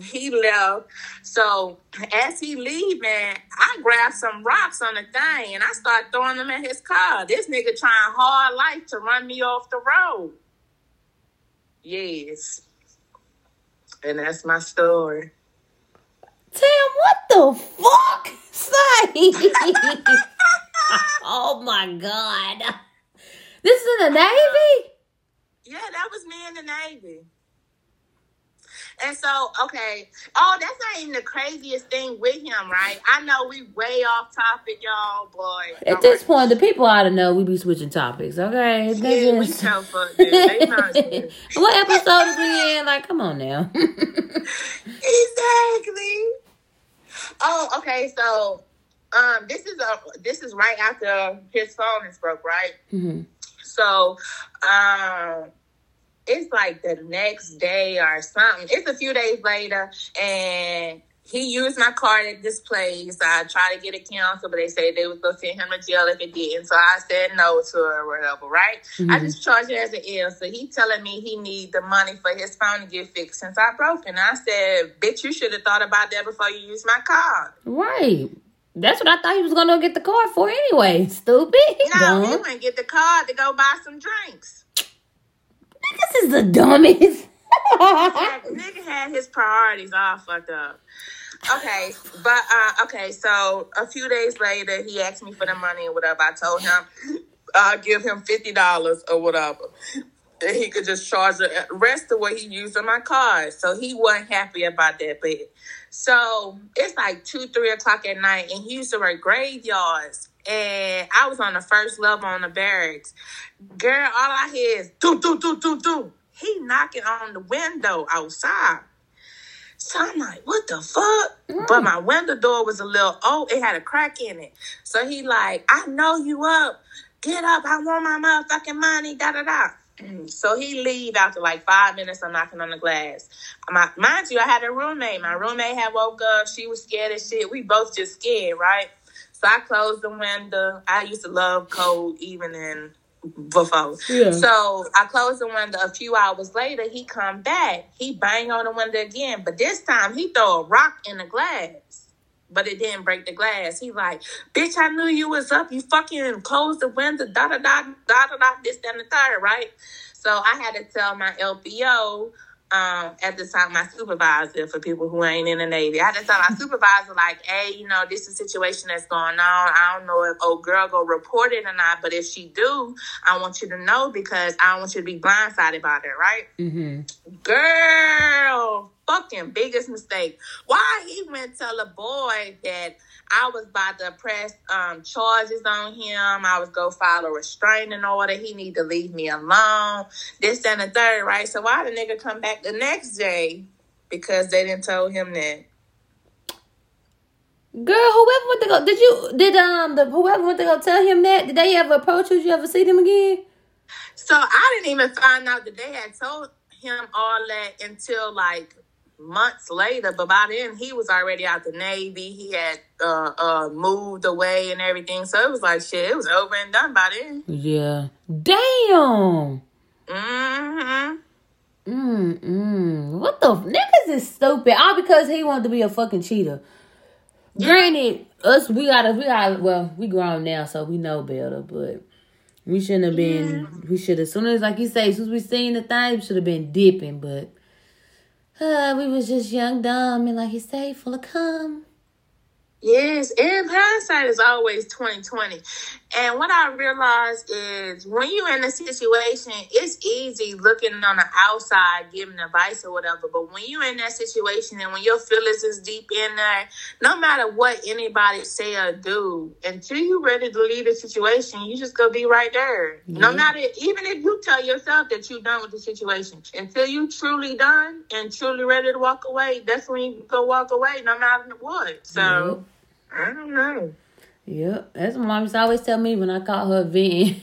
he left. So as he leaving, I grabbed some rocks on the thing. And I started throwing them at his car. This nigga trying hard life to run me off the road. Yes. And that's my story. Tam, what the fuck? Oh my God. This is in the Navy? Yeah, that was me in the Navy. And so, okay. Oh, that's not even the craziest thing with him, right? I know we way off topic, y'all, boy. At All this right. point, the people ought to know we be switching topics, okay? They yeah, just... we so fucked it. What episode is we in? Like, come on now. Exactly. Oh, okay. So, um, this is a this is right after his phone is broke, right? Mm-hmm. So, um, it's like the next day or something. It's a few days later, and he used my card at this place. I tried to get a counsel, but they said they was gonna send him to jail if it didn't. So I said no to her or whatever, right? Mm-hmm. I just charged it as an L. So he telling me he need the money for his phone to get fixed since I broke it. And I said, bitch, you should have thought about that before you used my card. Right. That's what I thought he was gonna get the card for anyway. Stupid. No, he wouldn't get the card to go buy some drinks. This is the dumbest. Nigga had his priorities all fucked up. Okay, but uh, okay, so a few days later, he asked me for the money or whatever. I told him I'd uh, give him fifty dollars or whatever. He could just charge the rest of what he used on my card. So he wasn't happy about that. But so it's like two, three o'clock at night, and he used to work graveyards. And I was on the first level on the barracks. Girl, all I hear is do, do, do, do, do. He knocking on the window outside. So I'm like, what the fuck? Mm. But my window door was a little old. It had a crack in it. So he like, I know you up. Get up. I want my motherfucking money. Da, da, da. So he leave after like five minutes of knocking on the glass. My, mind you, I had a roommate. My roommate had woke up. She was scared as shit. We both just scared, right? So I closed the window. I used to love cold even in before. Yeah. So I closed the window. A few hours later, he come back. He bang on the window again. But this time, he throw a rock in the glass. But it didn't break the glass. He like, bitch, I knew you was up. You fucking closed the window, da-da-da, da-da-da, this, that, and the third, right? So I had to tell my L P O, um, at the time, my supervisor, for people who ain't in the Navy, I had to tell my supervisor, like, hey, you know, this is a situation that's going on. I don't know if old girl go report it or not, but if she do, I want you to know because I don't want you to be blindsided by that, right? Mm-hmm. Girl! Fucking biggest mistake. Why he went tell a boy that I was about to press um, charges on him. I was go file a restraining order. He need to leave me alone. This and the third, right? So why the nigga come back the next day? Because they didn't tell him that. Girl, whoever went to go, did you, did um, the whoever went to go tell him that, did they ever approach you? Did you ever see them again? So I didn't even find out that they had told him all that until like months later, but by then he was already out the Navy. He had uh uh moved away and everything, so it was like shit, it was over and done by then. Yeah. Damn. Mm-hmm. Mm-mm. What the f- niggas is stupid. All because he wanted to be a fucking cheater. Yeah. Granted, us we gotta we gotta well, we grown now, so we know better, but we shouldn't have been yeah. we should as soon as like you say, as soon as we seen the thing, we should have been dipping, but Uh, we was just young, dumb, and like he say, full of cum. Yes, and hindsight is always twenty twenty. And what I realized is when you're in a situation, it's easy looking on the outside, giving advice or whatever. But when you're in that situation and when your feelings is deep in there, no matter what anybody say or do, until you're ready to leave the situation, you just gonna be right there. Mm-hmm. No matter, even if you tell yourself that you're done with the situation, until you truly done and truly ready to walk away, that's when you go walk away, no matter what. So. Mm-hmm. I don't know. Yep. That's what mom used to always tell me when I caught her venting.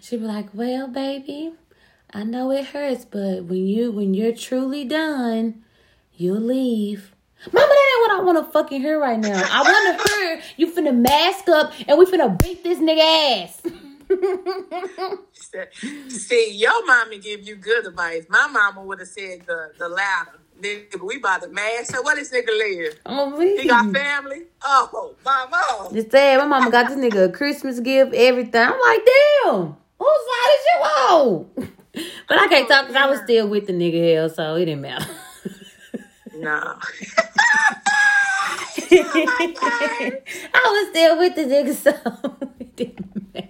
She'd be like, well, baby, I know it hurts, but when, you, when you're truly done, you'll leave. Mama, that ain't what I want to fucking hear right now. I want to hear you finna mask up and we finna beat this nigga ass. See, your mommy give you good advice. My mama would have said the, the louder. Nigga, we about to mask. So what this nigga live? Oh, he got family. Oh, mama. Just said my mama got this nigga a Christmas gift, everything. I'm like, damn, whose side is you on? But I can't talk because I was still with the nigga hell, so it didn't matter. No. I was still with the nigga, so it didn't matter.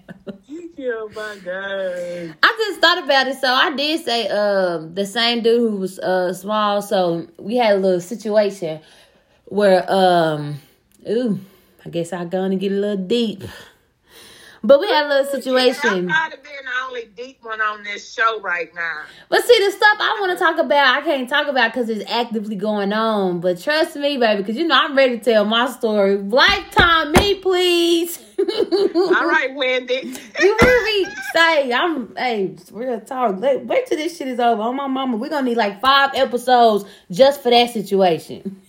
Oh my God. I just thought about it. So I did say uh, the same dude who was uh, small. So we had a little situation where, um, ooh, I guess I'm going to get a little deep. But we had a little situation. Yeah, I might have been the only deep one on this show right now. But see, the stuff I want to talk about, I can't talk about because it's actively going on. But trust me, baby, because, you know, I'm ready to tell my story. Lifetime me, please. All right, Wendy. You really say, I'm, hey, real talk. Wait, wait till this shit is over. Oh, my mama, we're going to need like five episodes just for that situation.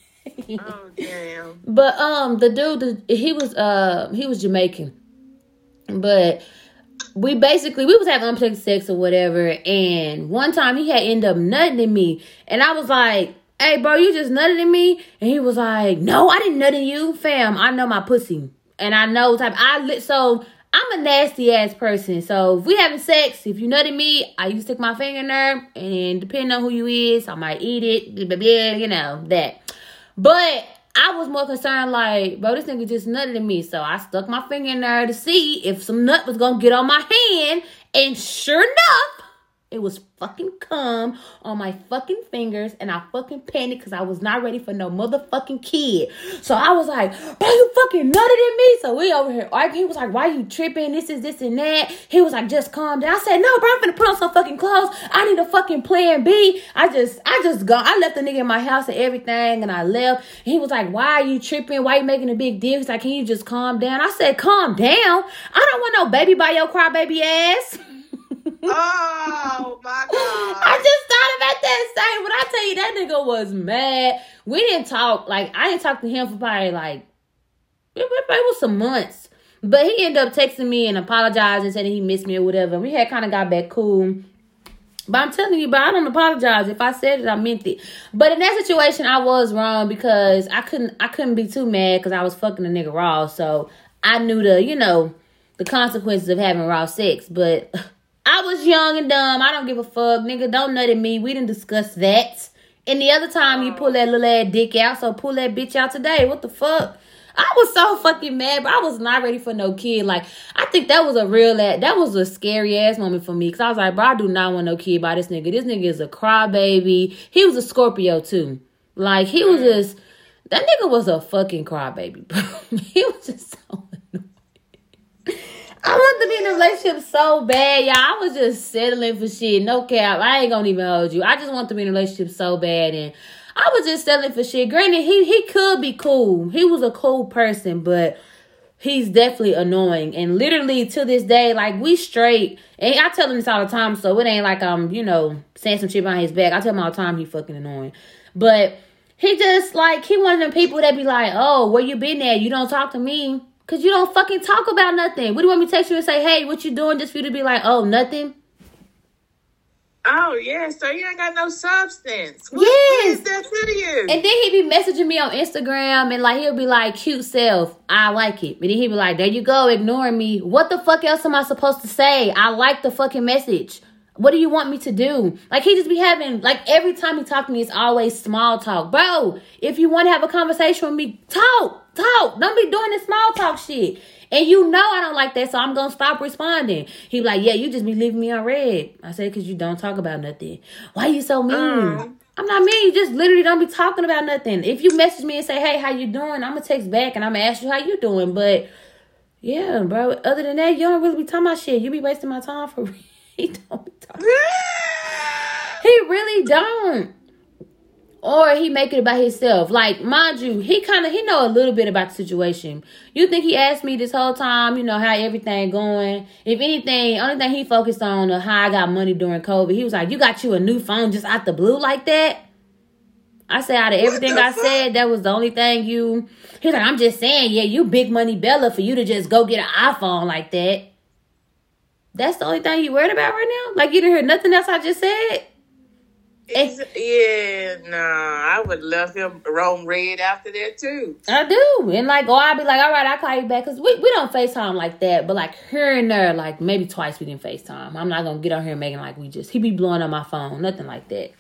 Oh, damn. But, um, the dude, the, he was, uh, he was Jamaican. But we basically, we was having unprotected sex or whatever. And one time he had ended up nutting at me. And I was like, hey, bro, you just nutted at me? And he was like, no, I didn't nut at you. Fam, I know my pussy. And I know type. I li- So I'm a nasty ass person. So if we having sex, if you nutty me, I used to stick my finger in there, and depending on who you is, I might eat it, blah, blah, blah, you know, that. But I was more concerned like, bro, this nigga just nutted at me. So I stuck my finger in there to see if some nut was gonna get on my hand. And sure enough, it was fucking cum on my fucking fingers. And I fucking panicked because I was not ready for no motherfucking kid. So I was like, bro, you fucking nutted at me. So we over here arguing. He was like, why you tripping? This is this and that. He was like, just calm down. I said, no, bro, I'm finna put on some fucking clothes. I need a fucking plan B. I just, I just go. I left the nigga in my house and everything. And I left. And he was like, why are you tripping? Why are you making a big deal? He's like, can you just calm down? I said, calm down? I don't want no baby by your crybaby ass. Oh my god, I just thought about that same. When I tell you that nigga was mad, we didn't talk, like I didn't talk to him for probably like it, it, it was some months, but he ended up texting me and apologizing, saying he missed me or whatever. We had kind of got back cool, but I'm telling you, but I don't apologize. If I said it, I meant it. But in that situation, I was wrong because I couldn't I couldn't be too mad because I was fucking a nigga raw, so I knew the, you know, the consequences of having raw sex. But I was young and dumb. I don't give a fuck. Nigga, don't nut at me. We didn't discuss that. And the other time you pull that little ass dick out, so pull that bitch out today. What the fuck? I was so fucking mad, but I was not ready for no kid. Like, I think that was a real ass, that was a scary ass moment for me. Because I was like, bro, I do not want no kid by this nigga. This nigga is a crybaby. He was a Scorpio, too. Like, he was just, that nigga was a fucking crybaby, bro. He was just so annoying. I wanted to be in a relationship so bad, y'all. I was just settling for shit. No cap. I ain't gonna even hold you. I just wanted to be in a relationship so bad, and I was just settling for shit. Granted, he, he could be cool. He was a cool person, but he's definitely annoying. And literally, to this day, like, we straight. And I tell him this all the time, so it ain't like I'm, you know, saying some shit behind his back. I tell him all the time he fucking annoying. But he just, like, he one of them people that be like, oh, where you been at? You don't talk to me. Because you don't fucking talk about nothing. What do you want me to text you and say, hey, what you doing? Just for you to be like, oh, nothing. Oh, yeah. So you ain't got no substance. What, yes. What is that to you? And then he be messaging me on Instagram. And, like, he'll be like, cute self. I like it. And then he be like, there you go. Ignoring me. What the fuck else am I supposed to say? I like the fucking message. What do you want me to do? Like, he just be having, like, every time he talk to me, it's always small talk. Bro, if you want to have a conversation with me, talk. Talk. Don't be doing this small talk shit. And you know I don't like that, so I'm going to stop responding. He be like, yeah, you just be leaving me on red. I said, because you don't talk about nothing. Why you so mean? Um, I'm not mean. You just literally don't be talking about nothing. If you message me and say, hey, how you doing? I'm going to text back, and I'm going to ask you how you doing. But, yeah, bro, other than that, you don't really be talking about shit. You be wasting my time for real. He don't be talking. He really don't. Or he make it about himself. Like, mind you, he kind of, he know a little bit about the situation. You think he asked me this whole time, you know, how everything going. If anything, only thing he focused on was how I got money during COVID. He was like, you got you a new phone just out the blue like that? I said, out of everything I fuck? said, that was the only thing you... He's like, I'm just saying, yeah, you big money Bella for you to just go get an iPhone like that. That's the only thing you worried about right now? Like, you didn't hear nothing else I just said? It's, yeah, nah, I would love him roam red after that too. I do. And like, oh, I'd be like, all right, I'll call you back. Because we, we don't FaceTime like that. But like here and there, like maybe twice we didn't FaceTime. I'm not going to get on here making like we just, he be blowing up my phone. Nothing like that.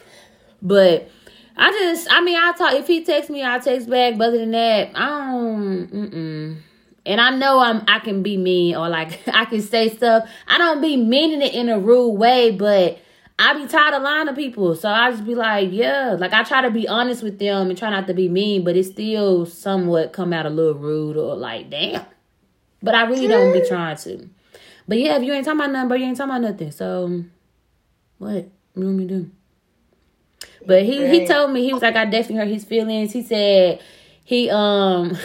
But I just, I mean, I'll talk. If he texts me, I'll text back. But other than that, I don't, mm-mm. And I know I'm, I can be mean or like I can say stuff. I don't be meaning it in a rude way, but I be tired of lying to people. So I just be like, yeah. Like, I try to be honest with them and try not to be mean, but it still somewhat come out a little rude or like, damn. But I really don't be trying to. But, yeah, if you ain't talking about nothing, bro, you ain't talking about nothing. So, what? You want me to do? But he, he told me, he was like, I definitely hurt his feelings. He said he, um,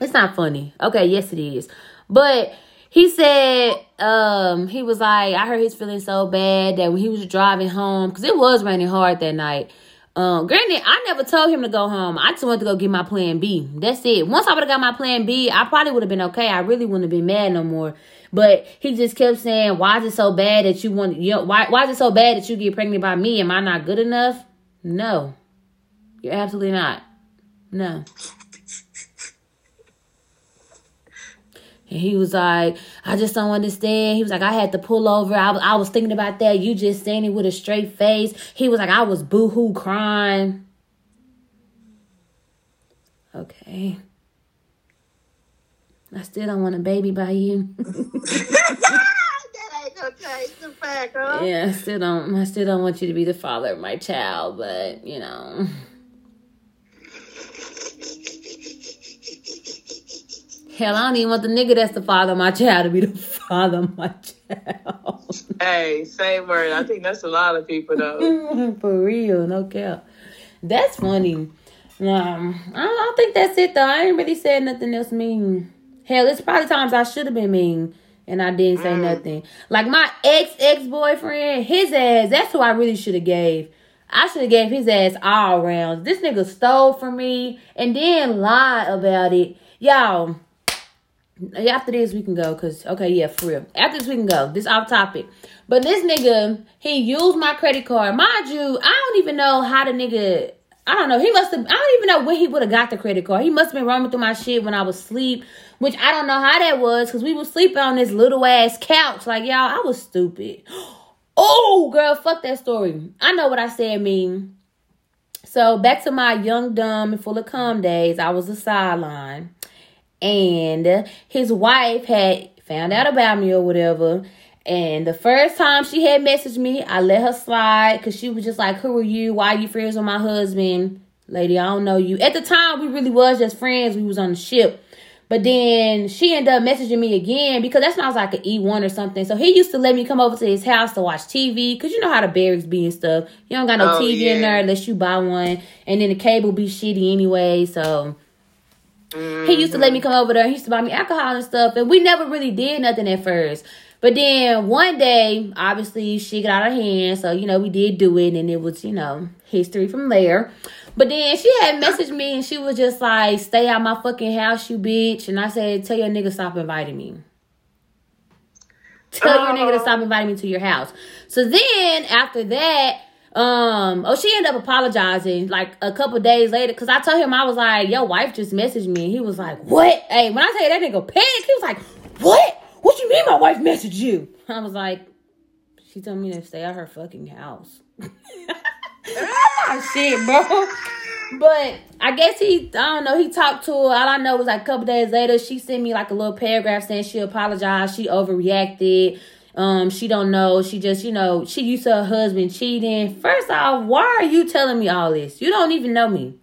it's not funny. Okay, yes, it is. But he said, um, he was like, I heard his feelings so bad that when he was driving home, because it was raining hard that night. Um, granted, I never told him to go home. I just wanted to go get my plan B. That's it. Once I would have got my plan B, I probably would have been okay. I really wouldn't have been mad no more. But he just kept saying, why is it so bad that you want, you know, why, why is it so bad that you get pregnant by me? Am I not good enough? No. You're absolutely not. No. And he was like, I just don't understand. He was like, I had to pull over. I was, I was thinking about that. You just standing with a straight face. He was like, I was boo-hoo crying. Okay. I still don't want a baby by you. Okay, it's a fact, huh? Yeah, I still don't I still don't want you to be the father of my child, but you know. Hell, I don't even want the nigga that's the father of my child to be the father of my child. Hey, same word. I think that's a lot of people though. For real, no cap. That's funny. Um, I don't think that's it though. I ain't really said nothing else mean. Hell, it's probably times I should have been mean. And I didn't say mm. nothing. Like my ex-ex-boyfriend, his ass, that's who I really should have gave. I should have gave his ass all rounds. This nigga stole from me and then lied about it. Y'all, after this we can go because, okay, yeah, for real. After this we can go. This off topic. But this nigga, he used my credit card. Mind you, I don't even know how the nigga... I don't know. He must have, I don't even know when he would have got the credit card. He must have been roaming through my shit when I was asleep, which I don't know how that was because we was sleeping on this little ass couch. Like, y'all, I was stupid. Oh, girl, fuck that story. I know what I said mean. So back to my young, dumb, and full of cum days, I was a sideline. And his wife had found out about me or whatever. And the first time she had messaged me, I let her slide because she was just like, who are you? Why are you friends with my husband? Lady, I don't know you. At the time, we really was just friends. We was on the ship. But then she ended up messaging me again because that's when I was like an E one or something. So he used to let me come over to his house to watch T V because you know how the barracks be and stuff. You don't got no oh, T V yeah. in there unless you buy one. And then the cable be shitty anyway, so... Mm-hmm. He used to let me come over there. He used to buy me alcohol and stuff. And we never really did nothing at first. But then one day, obviously, she got out of hand. So, you know, we did do it. And it was, you know, history from there. But then she had messaged me and she was just like, stay out my fucking house, you bitch. And I said, tell your nigga stop inviting me. Tell oh. your nigga to stop inviting me to your house. So then after that. Um, oh, she ended up apologizing like a couple days later because I told him, I was like, your wife just messaged me. And he was like, what? Hey, when I tell you that nigga panicked, he was like, what? What you mean my wife messaged you? I was like, she told me to stay at her fucking house. Oh, shit, bro. But I guess he, I don't know, he talked to her. All I know was like a couple days later, she sent me like a little paragraph saying she apologized, she overreacted. Um, she don't know. She just, you know, she used to her husband cheating. First off, why are you telling me all this? You don't even know me.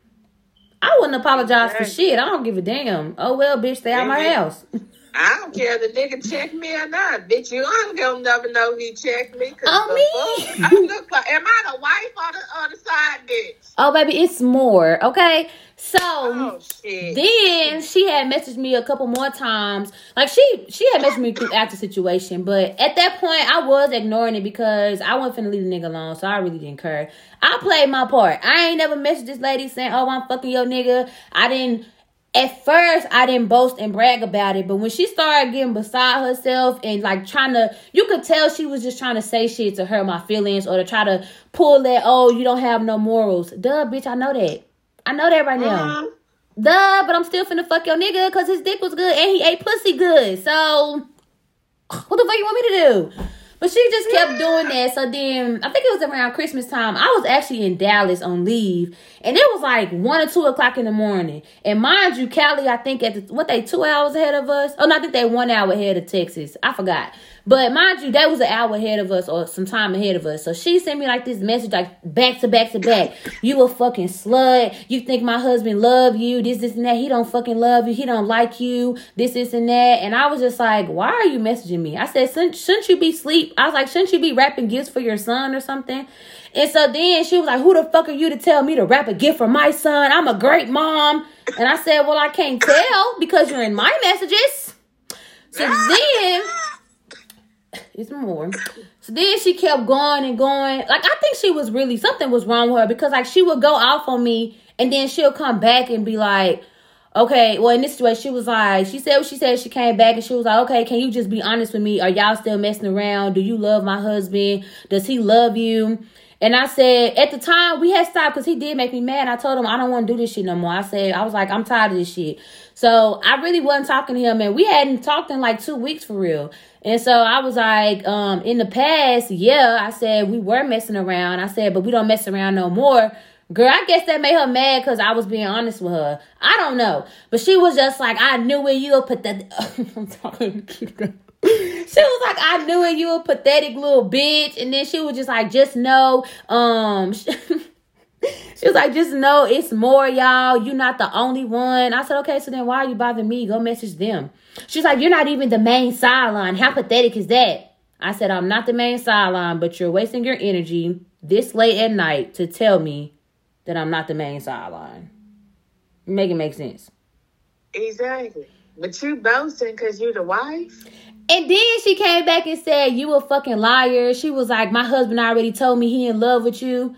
I wouldn't apologize for shit. I don't give a damn. Oh, well, bitch, stay out my house. I don't care if the nigga check me or not, bitch. You don't gonna never know he checked me. Oh, me? I look like, am I the wife or the, or the side bitch? Oh, baby, it's more, okay? So, oh, shit. Then she had messaged me a couple more times. Like, she, she had messaged me throughout the situation. But at that point, I was ignoring it because I wasn't finna leave the nigga alone. So, I really didn't care. I played my part. I ain't never messaged this lady saying, oh, I'm fucking your nigga. I didn't... At first, I didn't boast and brag about it, but when she started getting beside herself and, like, trying to... You could tell she was just trying to say shit to hurt my feelings or to try to pull that, oh, you don't have no morals. Duh, bitch, I know that. I know that right now. Mm-hmm. Duh, but I'm still finna fuck your nigga because his dick was good and he ate pussy good. So, what the fuck you want me to do? But she just kept doing that. So then, I think it was around Christmas time. I was actually in Dallas on leave. And it was like one or two o'clock in the morning. And mind you, Cali, I think, at the, what, they two hours ahead of us? Oh, no, I think they one hour ahead of Texas. I forgot. But mind you, that was an hour ahead of us or some time ahead of us. So she sent me like this message, like back to back to back. You a fucking slut. You think my husband love you. This, this, and that. He don't fucking love you. He don't like you. This, this, and that. And I was just like, why are you messaging me? I said, shouldn't you be sleep? I was like, shouldn't you be wrapping gifts for your son or something? And so then she was like, who the fuck are you to tell me to wrap a gift for my son? I'm a great mom. And I said, well, I can't tell because you're in my messages. So then, it's more. So then she kept going and going. Like, I think she was really, something was wrong with her because, like, she would go off on me and then she'll come back and be like, okay, well, in this situation, she was like, she said what she said. She came back and she was like, okay, can you just be honest with me? Are y'all still messing around? Do you love my husband? Does he love you? And I said, at the time, we had stopped because he did make me mad. I told him, I don't want to do this shit no more. I said, I was like, I'm tired of this shit. So I really wasn't talking to him, and we hadn't talked in like two weeks for real. And so I was like, um, in the past, yeah, I said we were messing around. I said, but we don't mess around no more. Girl, I guess that made her mad because I was being honest with her. I don't know. But she was just like, I knew it, you a pathetic... I'm talking to you, girl. She was like, I knew it, you a pathetic little bitch. And then she was just like, just know... Um, she was like, just know it's more, y'all. You're not the only one. I said, okay, so then why are you bothering me? Go message them. She's like, you're not even the main sideline. How pathetic is that? I said, I'm not the main sideline, but you're wasting your energy this late at night to tell me that I'm not the main sideline. Make it make sense. Exactly. But you boasting because you the wife? And then she came back and said, you a fucking liar. She was like, my husband already told me he in love with you.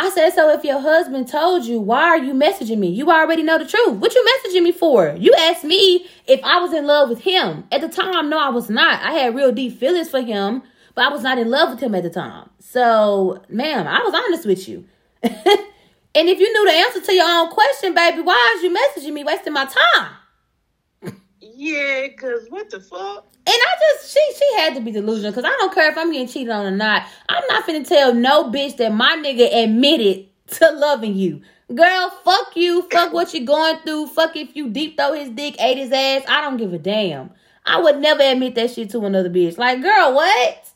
I said, so if your husband told you, why are you messaging me? You already know the truth. What you messaging me for? You asked me if I was in love with him. At the time, no, I was not. I had real deep feelings for him, but I was not in love with him at the time. So, ma'am, I was honest with you. And if you knew the answer to your own question, baby, why is you messaging me, wasting my time? Yeah, because what the fuck? And I just, she she had to be delusional, because I don't care if I'm getting cheated on or not. I'm not finna tell no bitch that my nigga admitted to loving you. Girl, fuck you. Fuck what you going through. Fuck if you deep throw his dick, ate his ass. I don't give a damn. I would never admit that shit to another bitch. Like, girl, what?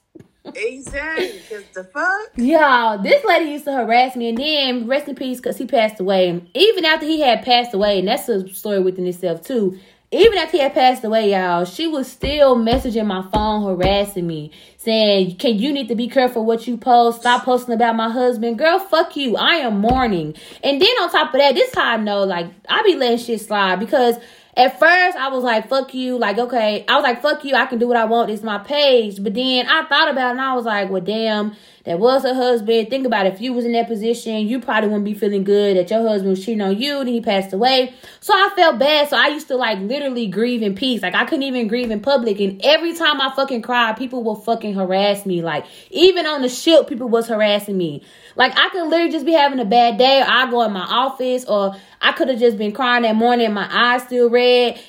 Exactly, because the fuck? Y'all, this lady used to harass me, and then, rest in peace, because he passed away. Even after he had passed away, and that's a story within itself, too. Even after he had passed away, y'all, she was still messaging my phone, harassing me, saying, can you need to be careful what you post? Stop posting about my husband. Girl, fuck you. I am mourning. And then on top of that, this is how I know, like, I be letting shit slide, because... At first, I was like, fuck you. Like, okay. I was like, fuck you. I can do what I want. It's my page. But then I thought about it, and I was like, well, damn, that was her husband. Think about it. If you was in that position, you probably wouldn't be feeling good that your husband was cheating on you. Then he passed away. So I felt bad. So I used to, like, literally grieve in peace. Like, I couldn't even grieve in public. And every time I fucking cried, people will fucking harass me. Like, even on the ship, people was harassing me. Like, I could literally just be having a bad day. Or I go in my office, or I could have just been crying that morning and my eyes still red.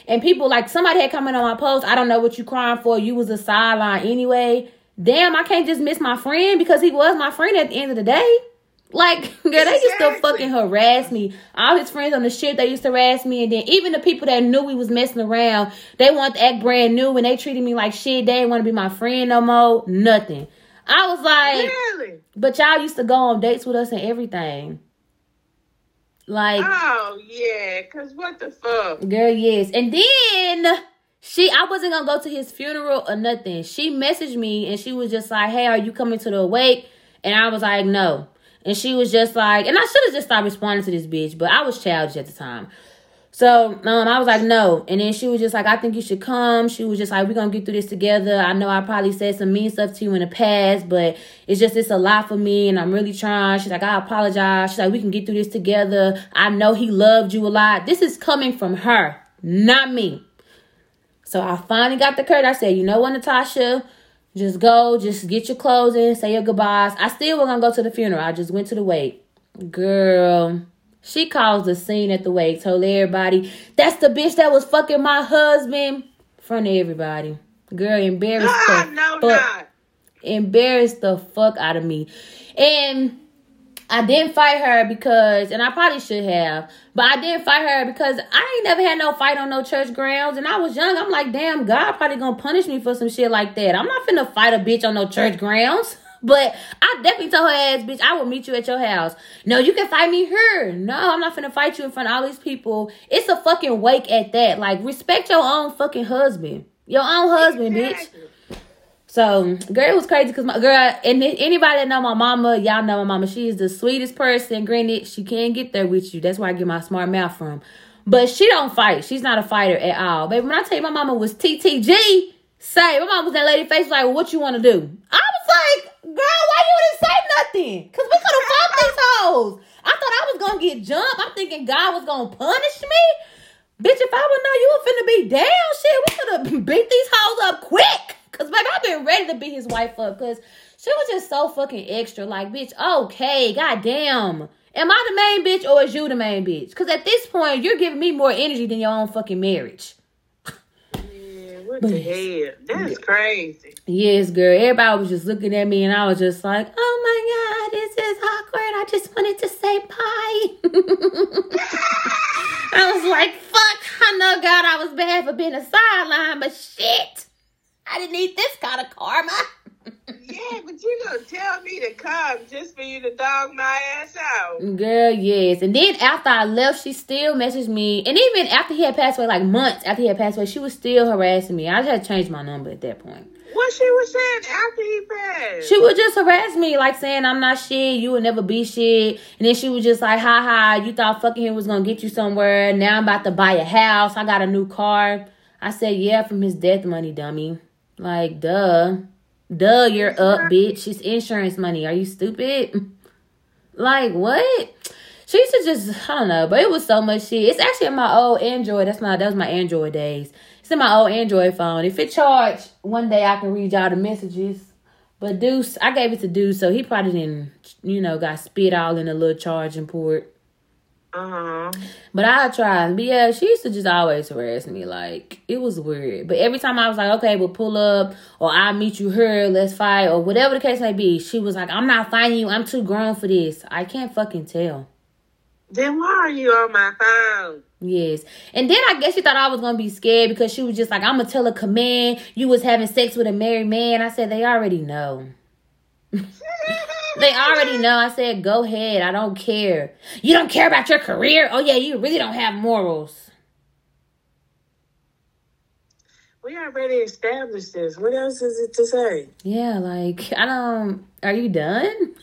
And people, like, somebody had commented on my post, I don't know what you crying for. You was a sideline anyway. Damn, I can't just miss my friend because he was my friend at the end of the day. Like, girl, they used to fucking harass me. All his friends on the ship, they used to harass me. And then even the people that knew we was messing around, they wanted to act brand new and they treated me like shit. They didn't want to be my friend no more. Nothing. I was like, really? But y'all used to go on dates with us and everything. Like, oh yeah, because what the fuck, girl? Yes. And then she, I wasn't gonna go to his funeral or nothing. She messaged me and she was just like, hey, are you coming to the wake? And I was like, no. And she was just like, and I should have just stopped responding to this bitch, but I was childish at the time. So um, I was like, no. And then she was just like, I think you should come. She was just like, we're going to get through this together. I know I probably said some mean stuff to you in the past, but it's just, it's a lot for me. And I'm really trying. She's like, I apologize. She's like, we can get through this together. I know he loved you a lot. This is coming from her, not me. So I finally got the courage. I said, you know what, Natasha? Just go. Just get your clothes in. Say your goodbyes. I still wasn't going to go to the funeral. I just went to the wake. Girl... She caused the scene at the wake, told everybody, that's the bitch that was fucking my husband. In front of everybody. Girl, embarrassed ah, the no, fuck. No. Embarrassed the fuck out of me. And I didn't fight her because, and I probably should have, but I didn't fight her because I ain't never had no fight on no church grounds. And I was young. I'm like, damn, God probably gonna punish me for some shit like that. I'm not finna fight a bitch on no church grounds. But I definitely told her ass, bitch, I will meet you at your house. No, you can fight me here. No, I'm not finna fight you in front of all these people. It's a fucking wake at that. Like, respect your own fucking husband. Your own husband, bitch. So, girl, it was crazy because my girl, and anybody that know my mama, y'all know my mama. She is the sweetest person. Granted, she can't get there with you. That's where I get my smart mouth from. But she don't fight. She's not a fighter at all. Baby, when I tell you my mama was T T G, say, my mama was that lady face like, well, what you want to do? I was like... Girl, why you didn't say nothing? Because we could have fought these hoes. I thought I was going to get jumped. I'm thinking God was going to punish me. Bitch, if I would know you were finna be down, shit, we could have beat these hoes up quick. Because, like, I've been ready to beat his wife up. Because She was just so fucking extra. Like, bitch, okay, goddamn. Am I the main bitch or is you the main bitch? Because at this point, you're giving me more energy than your own fucking marriage. Yeah, what but the hell? That's yeah. crazy. Yes, girl. Everybody was just looking at me and I was just like, oh my God, this is awkward. I just wanted to say bye. I was like, fuck. I know, God, I was bad for being a sideline, but shit. I didn't need this kind of karma. Yeah, but you gonna tell me to come just for you to dog my ass out. Girl, yes. And then after I left, she still messaged me. And even after he had passed away, like months after he had passed away, she was still harassing me. I just had to change my number at that point. What she was saying after he passed? She would just harass me, like saying, I'm not shit, you will never be shit. And then she was just like, ha ha, you thought fucking him was gonna get you somewhere. Now I'm about to buy a house. I got a new car. I said, yeah, from his death money, dummy. Like, duh. Duh, you're up, bitch. It's insurance money. Are you stupid? Like, what? She used to just, I don't know, but it was so much shit. It's actually in my old Android. That's my, that was my Android days. It's in my old Android phone. If it charged, one day I can read y'all the messages. But Deuce, I gave it to Deuce, so he probably didn't, you know, got spit all in a little charging port. Uh-huh. But I tried. But yeah, she used to just always harass me. Like, it was weird. But every time I was like, okay, well, pull up, or I'll meet you here, let's fight, or whatever the case may be, she was like, I'm not fighting you. I'm too grown for this. I can't fucking tell. Then why are you on my phone? Yes. And then I guess she thought I was going to be scared because she was just like, I'm going to tell a command you was having sex with a married man. I said, they already know. They already know. I said, go ahead. I don't care. You don't care about your career? Oh, yeah, you really don't have morals. We already established this. What else is it to say? Yeah, like, I don't... Are you done?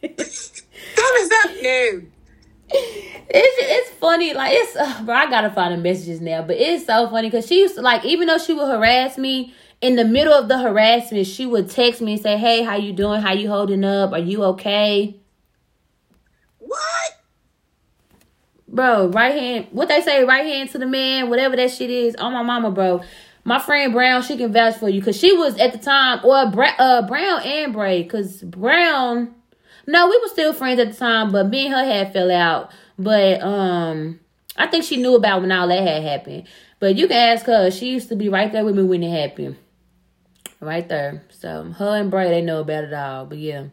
That is up new. It's, it's funny. Like, it's... Uh, bro, I gotta find the messages now. But it's so funny because she used to, like, even though she would harass me, in the middle of the harassment, she would text me and say, hey, how you doing? How you holding up? Are you okay? What? Bro, right hand, what they say, right hand to the man, whatever that shit is. Oh, my mama, bro. My friend Brown, she can vouch for you. Because she was at the time, or Bra- uh, Brown and Bray. Because Brown, no, we were still friends at the time, but me and her had fell out. But um, I think she knew about when all that had happened. But you can ask her. She used to be right there with me when it happened. Right there. So, her and Bray, they know about it all. But, yeah.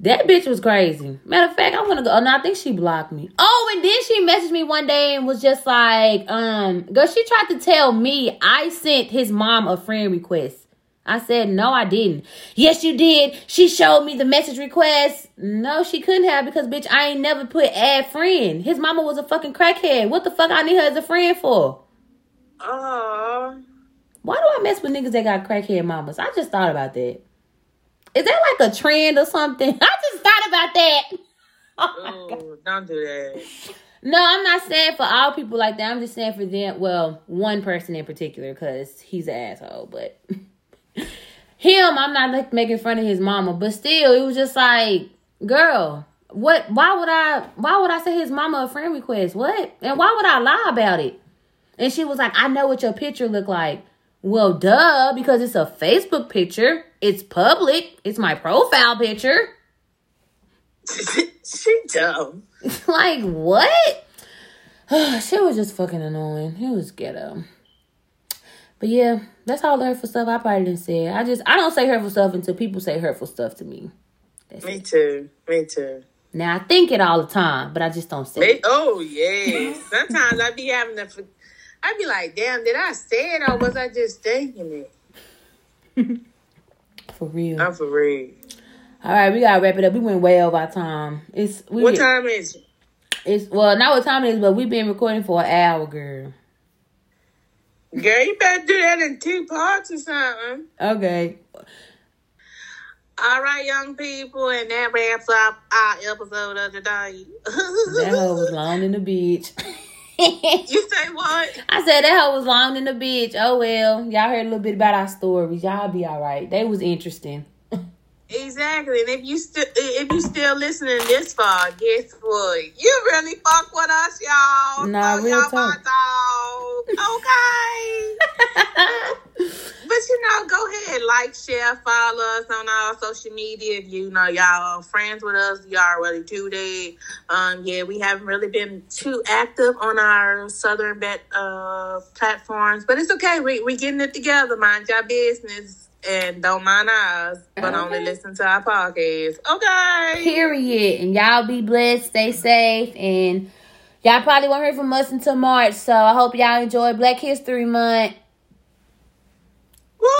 That bitch was crazy. Matter of fact, I want to go. Oh, no, I think she blocked me. Oh, and then she messaged me one day and was just like, um, girl, she tried to tell me I sent his mom a friend request. I said, no, I didn't. Yes, you did. She showed me the message request. No, she couldn't have because, bitch, I ain't never put add friend. His mama was a fucking crackhead. What the fuck I need her as a friend for? Uh, Why do I mess with niggas that got crackhead mamas? I just thought about that. Is that like a trend or something? I just thought about that. Oh, oh don't do that. No, I'm not saying for all people like that. I'm just saying for them, well, one person in particular because he's an asshole. But him, I'm not like making fun of his mama. But still, it was just like, girl, what? Why would I? Why would I say his mama a friend request? What? And why would I lie about it? And she was like, I know what your picture look like. Well, duh, because it's a Facebook picture. It's public. It's my profile picture. She dumb. Like, what? She was just fucking annoying. It was ghetto. But yeah, that's all hurtful stuff I probably didn't say. I just, I don't say hurtful stuff until people say hurtful stuff to me. That's me it. too. Me too. Now, I think it all the time, but I just don't say me, it. Oh, yeah. Sometimes I be having a... I'd be like, damn, did I say it or was I just thinking it? For real. I'm for real. All right, we got to wrap it up. We went way over our time. It's we What did, time is it? It's, well, not what time it is, but we've been recording for an hour, girl. Girl, you better do that in two parts or something. Okay. All right, young people, and that wraps up our episode of the day. That hoe was long in the bitch. You say what? I said that hoe was long in the bitch. Oh, well. Y'all heard a little bit about our stories. Y'all be all right. They was interesting. Exactly. And if you, st- if you still listening this far, guess what? You really fuck with us, y'all. Nah, so real y'all talk. Okay. But, you know, go ahead, like, share, follow us on our social media. If, you know, y'all are friends with us, y'all really do that. Um, yeah, we haven't really been too active on our Southern Bet uh, platforms. But it's okay. We we getting it together. Mind your business and don't mind ours, but okay. Only listen to our podcast. Okay. Period. And y'all be blessed. Stay safe. And y'all probably won't hear from us until March. So I hope y'all enjoy Black History Month.